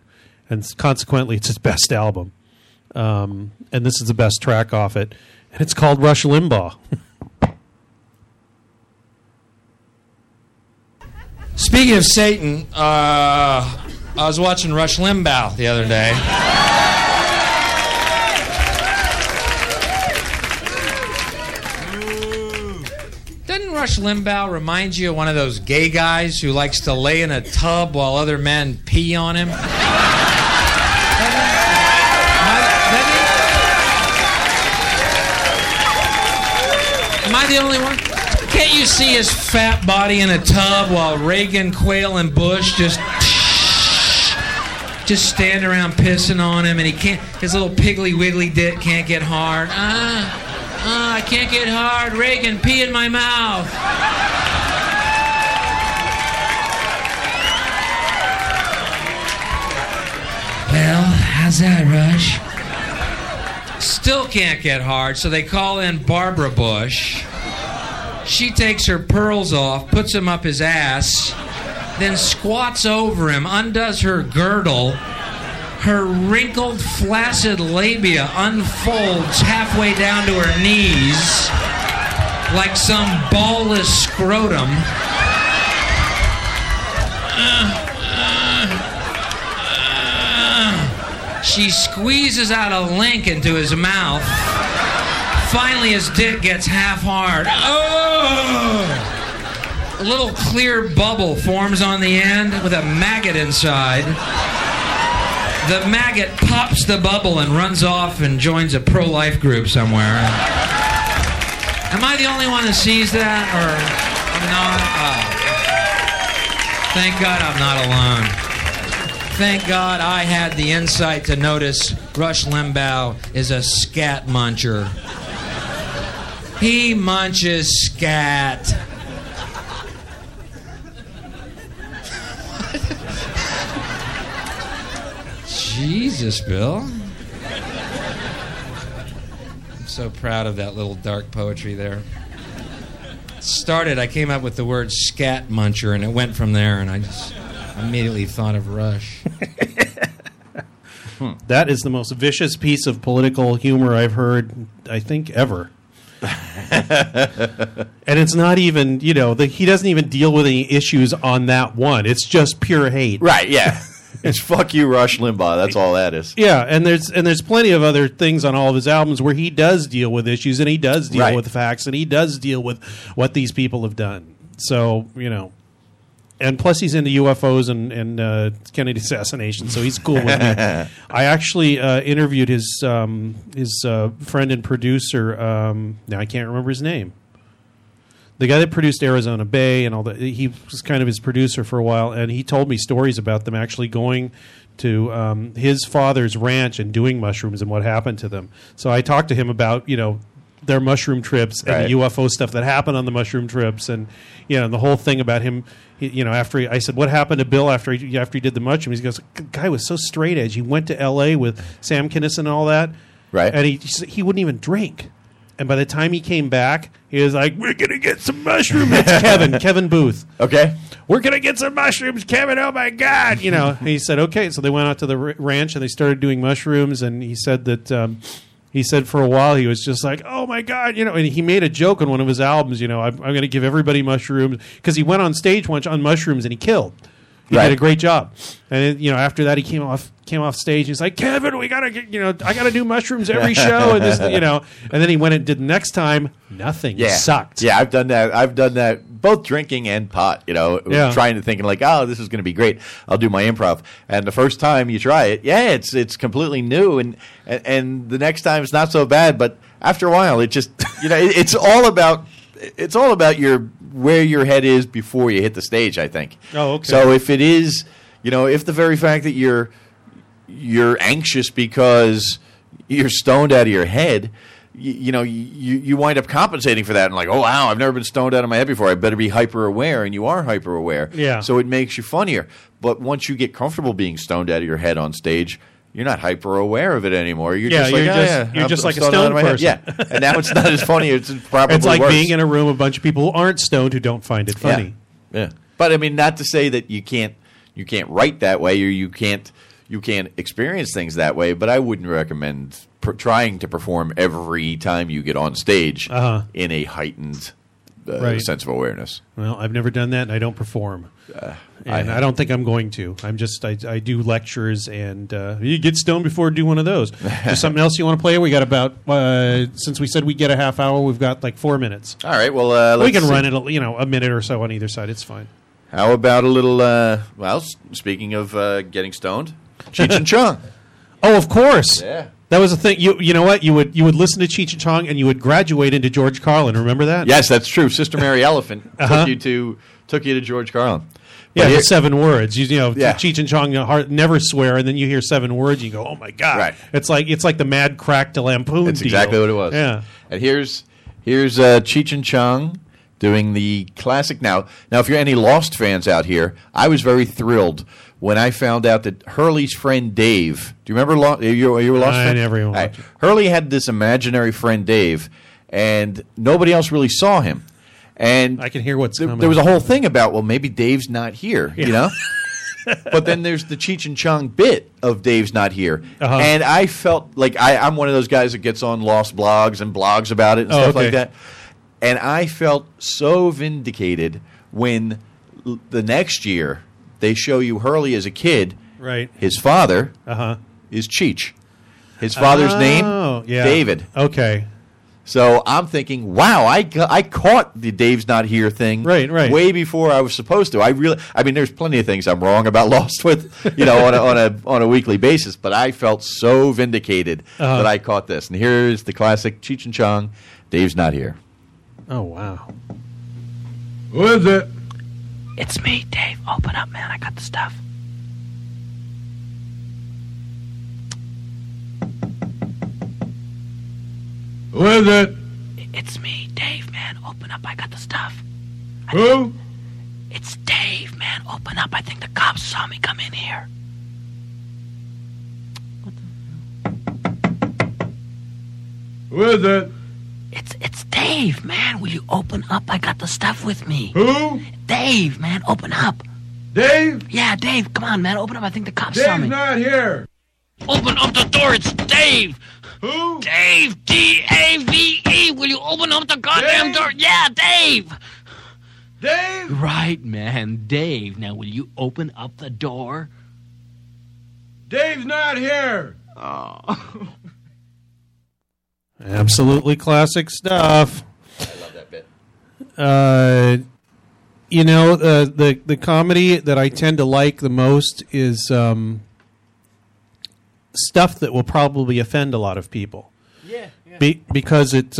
And consequently, it's his best album. And this is the best track off it. And it's called Rush Limbaugh. Speaking of Satan, I was watching Rush Limbaugh the other day. Rush Limbaugh reminds you of one of those gay guys who likes to lay in a tub while other men pee on him. Am I the only one? Can't you see his fat body in a tub while Reagan, Quayle, and Bush just stand around pissing on him, and he can't? His little piggly wiggly dick can't get hard. I can't get hard. Reagan, pee in my mouth. Well, how's that, Rush? Still can't get hard, so they call in Barbara Bush. She takes her pearls off, puts them up his ass, then squats over him, undoes her girdle. Her wrinkled, flaccid labia unfolds halfway down to her knees like some ballless scrotum. She squeezes out a link into his mouth. Finally, his dick gets half hard. Oh! A little clear bubble forms on the end with a maggot inside. The maggot pops the bubble and runs off and joins a pro-life group somewhere. Am I the only one that sees that, or I'm not? Oh. Thank God I'm not alone. Thank God I had the insight to notice Rush Limbaugh is a scat muncher. He munches scat. Jesus, Bill. I'm so proud of that little dark poetry there. It started, I came up with the word scat muncher, and it went from there, and I just immediately thought of Rush. That is the most vicious piece of political humor I've heard, I think, ever. And it's not even, you know, he doesn't even deal with any issues on that one. It's just pure hate. Right, yeah. It's fuck you, Rush Limbaugh. That's all that is. Yeah, and there's plenty of other things on all of his albums where he does deal with issues, and he does deal with facts, and he does deal with what these people have done. So, you know. And plus he's into UFOs and Kennedy assassination, so he's cool with me. I actually interviewed his friend and producer. Now I can't remember his name. The guy that produced Arizona Bay and all that, he was kind of his producer for a while, and he told me stories about them actually going to his father's ranch and doing mushrooms and what happened to them. So I talked to him about, you know, their mushroom trips and the UFO stuff that happened on the mushroom trips, and you know the whole thing about him. You know, after I said, "What happened to Bill after he did the mushroom?" He goes, "The guy was so straight edge. He went to L.A. with Sam Kinison and all that, right? And he wouldn't even drink." And by the time he came back, he was like, "We're going to get some mushrooms." It's Kevin Booth. Okay. "We're going to get some mushrooms, Kevin. Oh, my God." You know, he said, okay. So they went out to the ranch and they started doing mushrooms. And he said that for a while he was just like, "Oh, my God." You know, and he made a joke on one of his albums, you know, I'm going to give everybody mushrooms. Because he went on stage once on mushrooms and he killed. He did a great job. And, you know, after that, he came off stage. He's like, "Kevin, we gotta get, you know, I gotta do mushrooms every show." And this, you know, and then he went and did the next time. Nothing. Yeah. It sucked. Yeah, I've done that. Both drinking and pot. You know, trying to thinking like, "Oh, this is going to be great. I'll do my improv." And the first time you try it, yeah, it's completely new, and the next time it's not so bad. But after a while, it just you know, it's all about your where your head is before you hit the stage. I think. Oh, okay. So if it is, you know, if the very fact that you're anxious because you're stoned out of your head, you wind up compensating for that and like, "Oh, wow, I've never been stoned out of my head before. I better be hyper-aware," and you are hyper-aware. Yeah. So it makes you funnier. But once you get comfortable being stoned out of your head on stage, you're not hyper-aware of it anymore. You're just like a stoned person. Yeah. And now it's not as funny. It's probably worse. It's like being in a room with a bunch of people who aren't stoned who don't find it funny. Yeah. But, I mean, not to say that you can't write that way or you can't experience things that way, but I wouldn't recommend trying to perform every time you get on stage in a heightened sense of awareness. Well, I've never done that, and I don't perform. And I don't think I'm going to. I'm just I do lectures, and you get stoned before do one of those. There's something else you want to play? We got about since we said we get a half hour, we've got like 4 minutes. All right. Well, we can run it. You know, a minute or so on either side. It's fine. How about a little? Well, speaking of getting stoned. Cheech and Chong. Oh, of course. Yeah. That was a thing. You know what? You would listen to Cheech and Chong and you would graduate into George Carlin. Remember that? Yes, that's true. Sister Mary Elephant took you to George Carlin. Yeah, but the 7 words. You know, Cheech and Chong never swear, and then you hear 7 words, you go, "Oh my God." Right. It's like the mad crack to Lampoon deal. That's exactly what it was. Yeah. And here's Cheech and Chong doing the classic. Now if you're any Lost fans out here, I was very thrilled when I found out that Hurley's friend Dave, do you remember you were Lost? I never even watched it. Hurley had this imaginary friend Dave, and nobody else really saw him. And I can hear what's coming. There was a whole thing about, well, maybe Dave's not here, you know? But then there's the Cheech and Chong bit of Dave's not here. Uh-huh. And I felt like I'm one of those guys that gets on Lost blogs and blogs about it and stuff like that. And I felt so vindicated when the next year they show you Hurley as a kid. Right. His father is Cheech. His father's name, David. Okay. So I'm thinking, wow, I caught the Dave's Not Here thing right. way before I was supposed to. I mean, there's plenty of things I'm wrong about Lost with, on a weekly basis, but I felt so vindicated that I caught this. And here's the classic Cheech and Chong, Dave's Not Here. Oh, wow. Who is it? It's me, Dave. Open up, man. I got the stuff. Who is it? It's me, Dave, man. Open up. I got the stuff. Who? It's Dave, man. Open up. I think the cops saw me come in here. What the hell? Who is it? It's Dave, man. Will you open up? I got the stuff with me. Who? Dave, man. Open up. Dave? Yeah, Dave. Come on, man. Open up. I think the cops saw me. Dave's not here. Open up the door. It's Dave. Who? Dave, D-A-V-E. Will you open up the goddamn door? Yeah, Dave. Dave? Right, man. Dave. Now, will you open up the door? Dave's not here. Oh. Absolutely classic stuff. I love that bit. The comedy that I tend to like the most is... stuff that will probably offend a lot of people. Yeah. Because it's...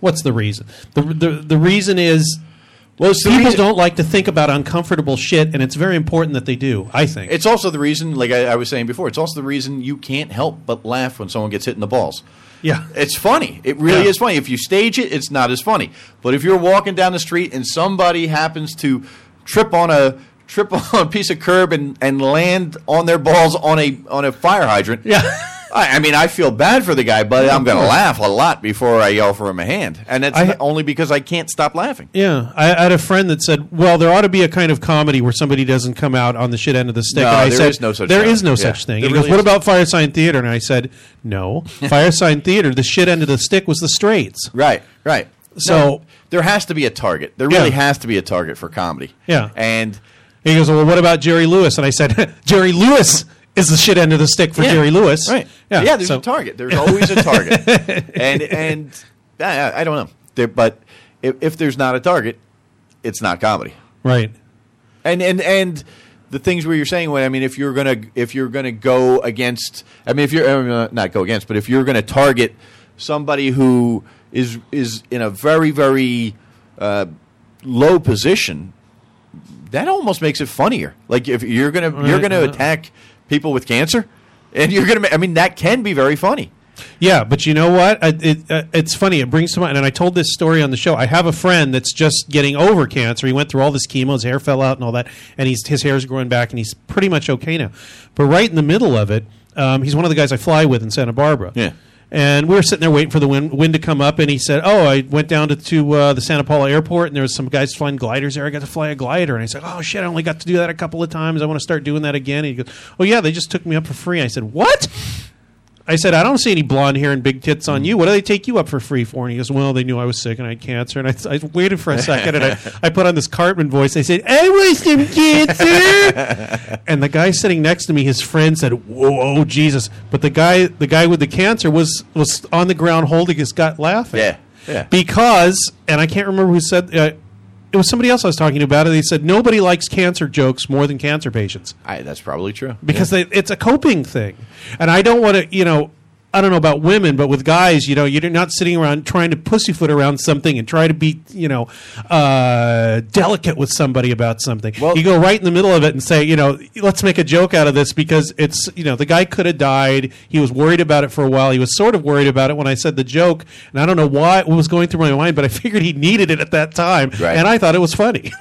what's the reason? The reason is... Well, people don't like to think about uncomfortable shit, and it's very important that they do, I think. It's also the reason, like I was saying before, it's also the reason you can't help but laugh when someone gets hit in the balls. Yeah. It's funny. It really is funny. If you stage it, it's not as funny. But if you're walking down the street and somebody happens to trip on a piece of curb and land on their balls on a fire hydrant. Yeah. I mean, I feel bad for the guy, but I'm going to laugh a lot before I yell for him a hand. And that's only because I can't stop laughing. Yeah. I had a friend that said, well, there ought to be a kind of comedy where somebody doesn't come out on the shit end of the stick. No, and there is no such thing. He goes, what about Fire Sign Theater? And I said, no. Fire Sign Theater, the shit end of the stick was the straights. Right. So there has to be a target. There really has to be a target for comedy. Yeah. And he goes, well, what about Jerry Lewis? And I said, Jerry Lewis is the shit end of the stick for Jerry Lewis. Right. Yeah, there's a target. There's always a target. And I don't know. But if there's not a target, it's not comedy. Right. And the things where you're saying, well, I mean, if you're gonna go against, I mean, if you're not go against, but if you're gonna target somebody who is in a very, very low position, that almost makes it funnier. Like if you're gonna attack people with cancer, and that can be very funny. Yeah, but you know what? It's funny. It brings to mind, and I told this story on the show. I have a friend that's just getting over cancer. He went through all this chemo, his hair fell out, and all that, and his hair's growing back, and he's pretty much okay now. But right in the middle of it, he's one of the guys I fly with in Santa Barbara. Yeah. And we were sitting there waiting for the wind to come up, and he said, oh, I went down to the Santa Paula airport, and there was some guys flying gliders there. I got to fly a glider. And I said, oh, shit, I only got to do that a couple of times. I want to start doing that again. And he goes, oh, yeah, they just took me up for free. I said, what? I said, I don't see any blonde hair and big tits on you. What do they take you up for free for? And he goes, well, they knew I was sick and I had cancer. And I waited for a second, and I put on this Cartman voice. I said, I want some cancer. And the guy sitting next to me, his friend said, whoa, oh, Jesus. But the guy with the cancer was on the ground holding his gut laughing. Yeah. Because, and I can't remember who said, it was somebody else I was talking to about it. They said, nobody likes cancer jokes more than cancer patients. That's probably true. Because it's a coping thing. And I don't want to, I don't know about women, but with guys, you're not sitting around trying to pussyfoot around something and try to be, delicate with somebody about something. Well, you go right in the middle of it and say, let's make a joke out of this because it's, the guy could have died. He was worried about it for a while. He was sort of worried about it when I said the joke, and I don't know why it was going through my mind, but I figured he needed it at that time, right. And I thought it was funny.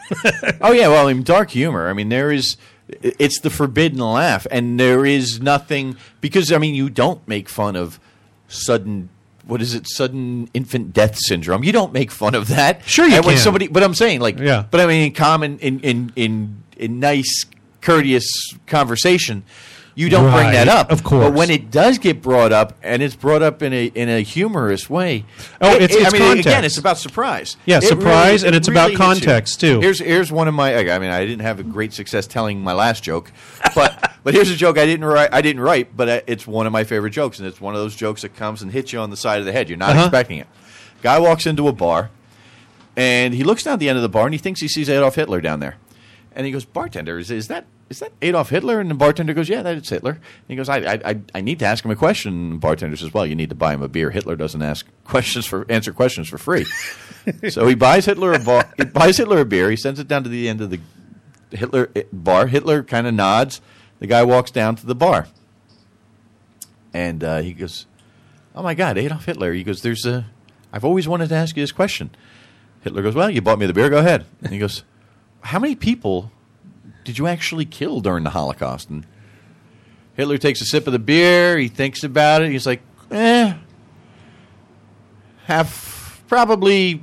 Oh, yeah, well, I mean, dark humor. I mean, there is... It's the forbidden laugh, and there is nothing – because, I mean, you don't make fun of sudden – what is it? Sudden infant death syndrome. You don't make fun of that. Sure you can. But I'm saying, like – but, I mean, in common – in nice, courteous conversation – you don't bring that up. Of course. But when it does get brought up, and it's brought up in a humorous way, it's context. Again, it's about surprise. Yeah, surprise, and it's really about context, too. Here's one of my – I mean, I didn't have a great success telling my last joke, but – but here's a joke I didn't write, but it's one of my favorite jokes, and it's one of those jokes that comes and hits you on the side of the head. You're not expecting it. Guy walks into a bar, and he looks down at the end of the bar, and he thinks he sees Adolf Hitler down there. And he goes, bartender, is that Adolf Hitler? And the bartender goes, yeah, that's Hitler. And he goes, I need to ask him a question. And the bartender says, well, you need to buy him a beer. Hitler doesn't answer questions for free. So he buys Hitler a beer. He sends it down to the end of the Hitler bar. Hitler kind of nods. The guy walks down to the bar, and he goes, oh, my God, Adolf Hitler. He goes, I've always wanted to ask you this question. Hitler goes, well, you bought me the beer. Go ahead. And he goes, how many people did you actually kill during the Holocaust? And Hitler takes a sip of the beer. He thinks about it. He's like, probably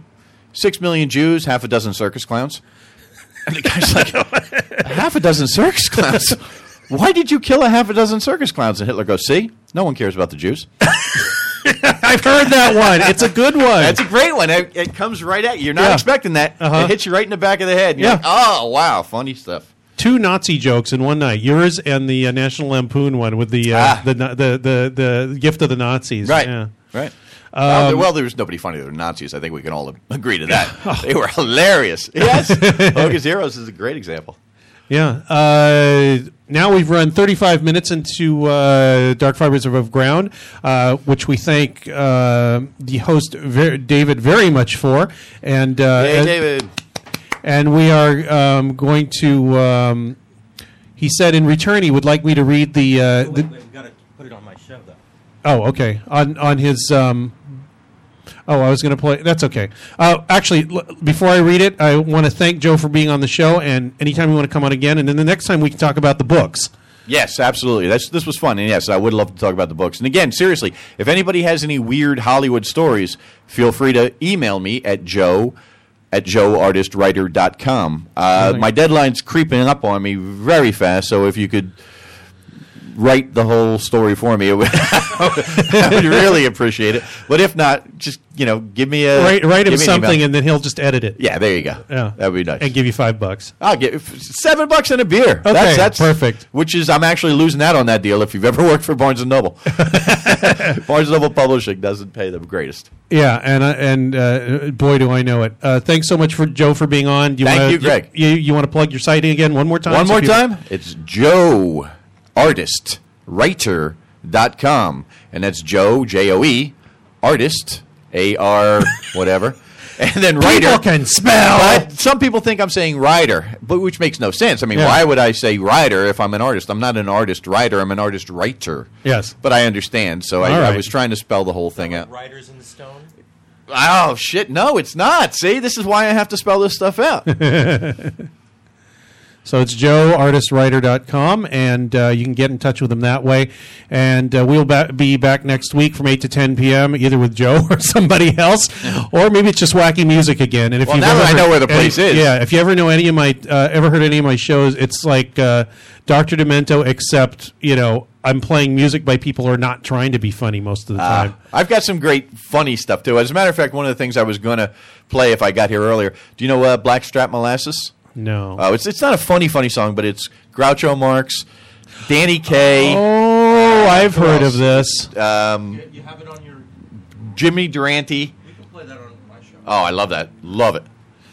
6 million Jews, half a dozen circus clowns. And the guy's like, half a dozen circus clowns? Why did you kill a half a dozen circus clowns? And Hitler goes, see, no one cares about the Jews. I've heard that one. It's a good one. That's a great one. It comes right at you. You're not expecting that. It hits you right in the back of the head. You're like, oh, wow, funny stuff. Two Nazi jokes in one night, yours and the National Lampoon one with the Gift of the Nazis. Right, right. Well, there was nobody funnier than Nazis. I think we can all agree to that. They were hilarious. Yes. Hocus Heroes is a great example. Yeah. Now we've run 35 minutes into Dark Fibers Above Ground, which we thank the host, David, very much for. And, hey, David. And we are going to he said in return he would like me to read the we've got to put it on my show, though. Oh, okay. On his I was going to play. That's okay. Actually, before I read it, I want to thank Joe for being on the show, and anytime you want to come on again, and then the next time we can talk about the books. Yes, absolutely. This was fun, and yes, I would love to talk about the books. And again, seriously, if anybody has any weird Hollywood stories, feel free to email me at joe@joeartistwriter.com. My deadline's creeping up on me very fast, so if you could write the whole story for me, I would really appreciate it. But if not, just give me a write him something, and then he'll just edit it. Yeah, there you go. Yeah, that would be nice. And give you $5. I'll get $7 and a beer. Okay, that's perfect. Which is, I'm actually losing out on that deal. If you've ever worked for Barnes and Noble, Barnes and Noble Publishing doesn't pay the greatest. Yeah, and boy, do I know it. Thanks so much for Joe for being on. Thank you, Greg. You want to plug your site again one more time? One more time. It's Joe. artistwriter.com, and that's Joe, J-O-E, artist, A-R, whatever, and then writer. People can spell. But some people think I'm saying writer, but which makes no sense. I mean, why would I say writer if I'm an artist? I'm not an artist writer. I'm an artist writer. Yes. But I understand, so I was trying to spell the whole thing out. Writers in the stone? Oh, shit, no, it's not. See, this is why I have to spell this stuff out. So it's joeartistwriter.com, and you can get in touch with him that way. And we'll be back next week from 8 to 10 p.m., either with Joe or somebody else, or maybe it's just wacky music again. And if now that I know where the place is. Yeah, if you ever know any of my ever heard any of my shows, it's like Dr. Demento, except, I'm playing music by people who are not trying to be funny most of the time. I've got some great funny stuff, too. As a matter of fact, one of the things I was going to play if I got here earlier, do you know Blackstrap Molasses? No. Oh, it's not a funny song, but it's Groucho Marx, Danny Kaye. Oh, I've heard of this. You have it on your Jimmy Durante. We can play that on my show. Oh, I love that. Love it.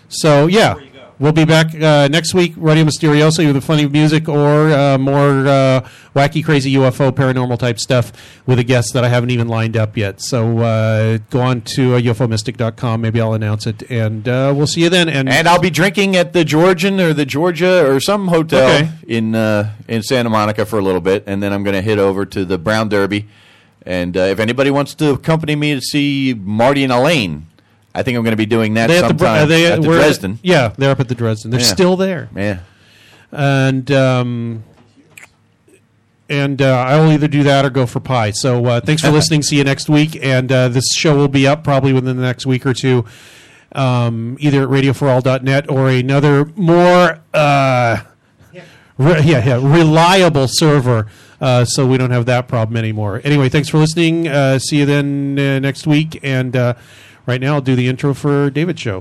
So, yeah. We'll be back next week, Radio Mysterioso, either funny music or more wacky, crazy UFO, paranormal-type stuff with a guest that I haven't even lined up yet. So go on to ufomystic.com. Maybe I'll announce it, and we'll see you then. And I'll be drinking at the Georgian or the Georgia or some hotel in Santa Monica for a little bit, and then I'm going to head over to the Brown Derby. And if anybody wants to accompany me to see Marty and Elaine, I think I'm going to be doing that sometime at the Dresden. Yeah, they're up at the Dresden. They're still there. Yeah. And I will either do that or go for pie. So thanks for listening. See you next week. And this show will be up probably within the next week or two, either at radioforall.net or another more reliable server, so we don't have that problem anymore. Anyway, thanks for listening. See you then next week. And right now I'll do the intro for David's show.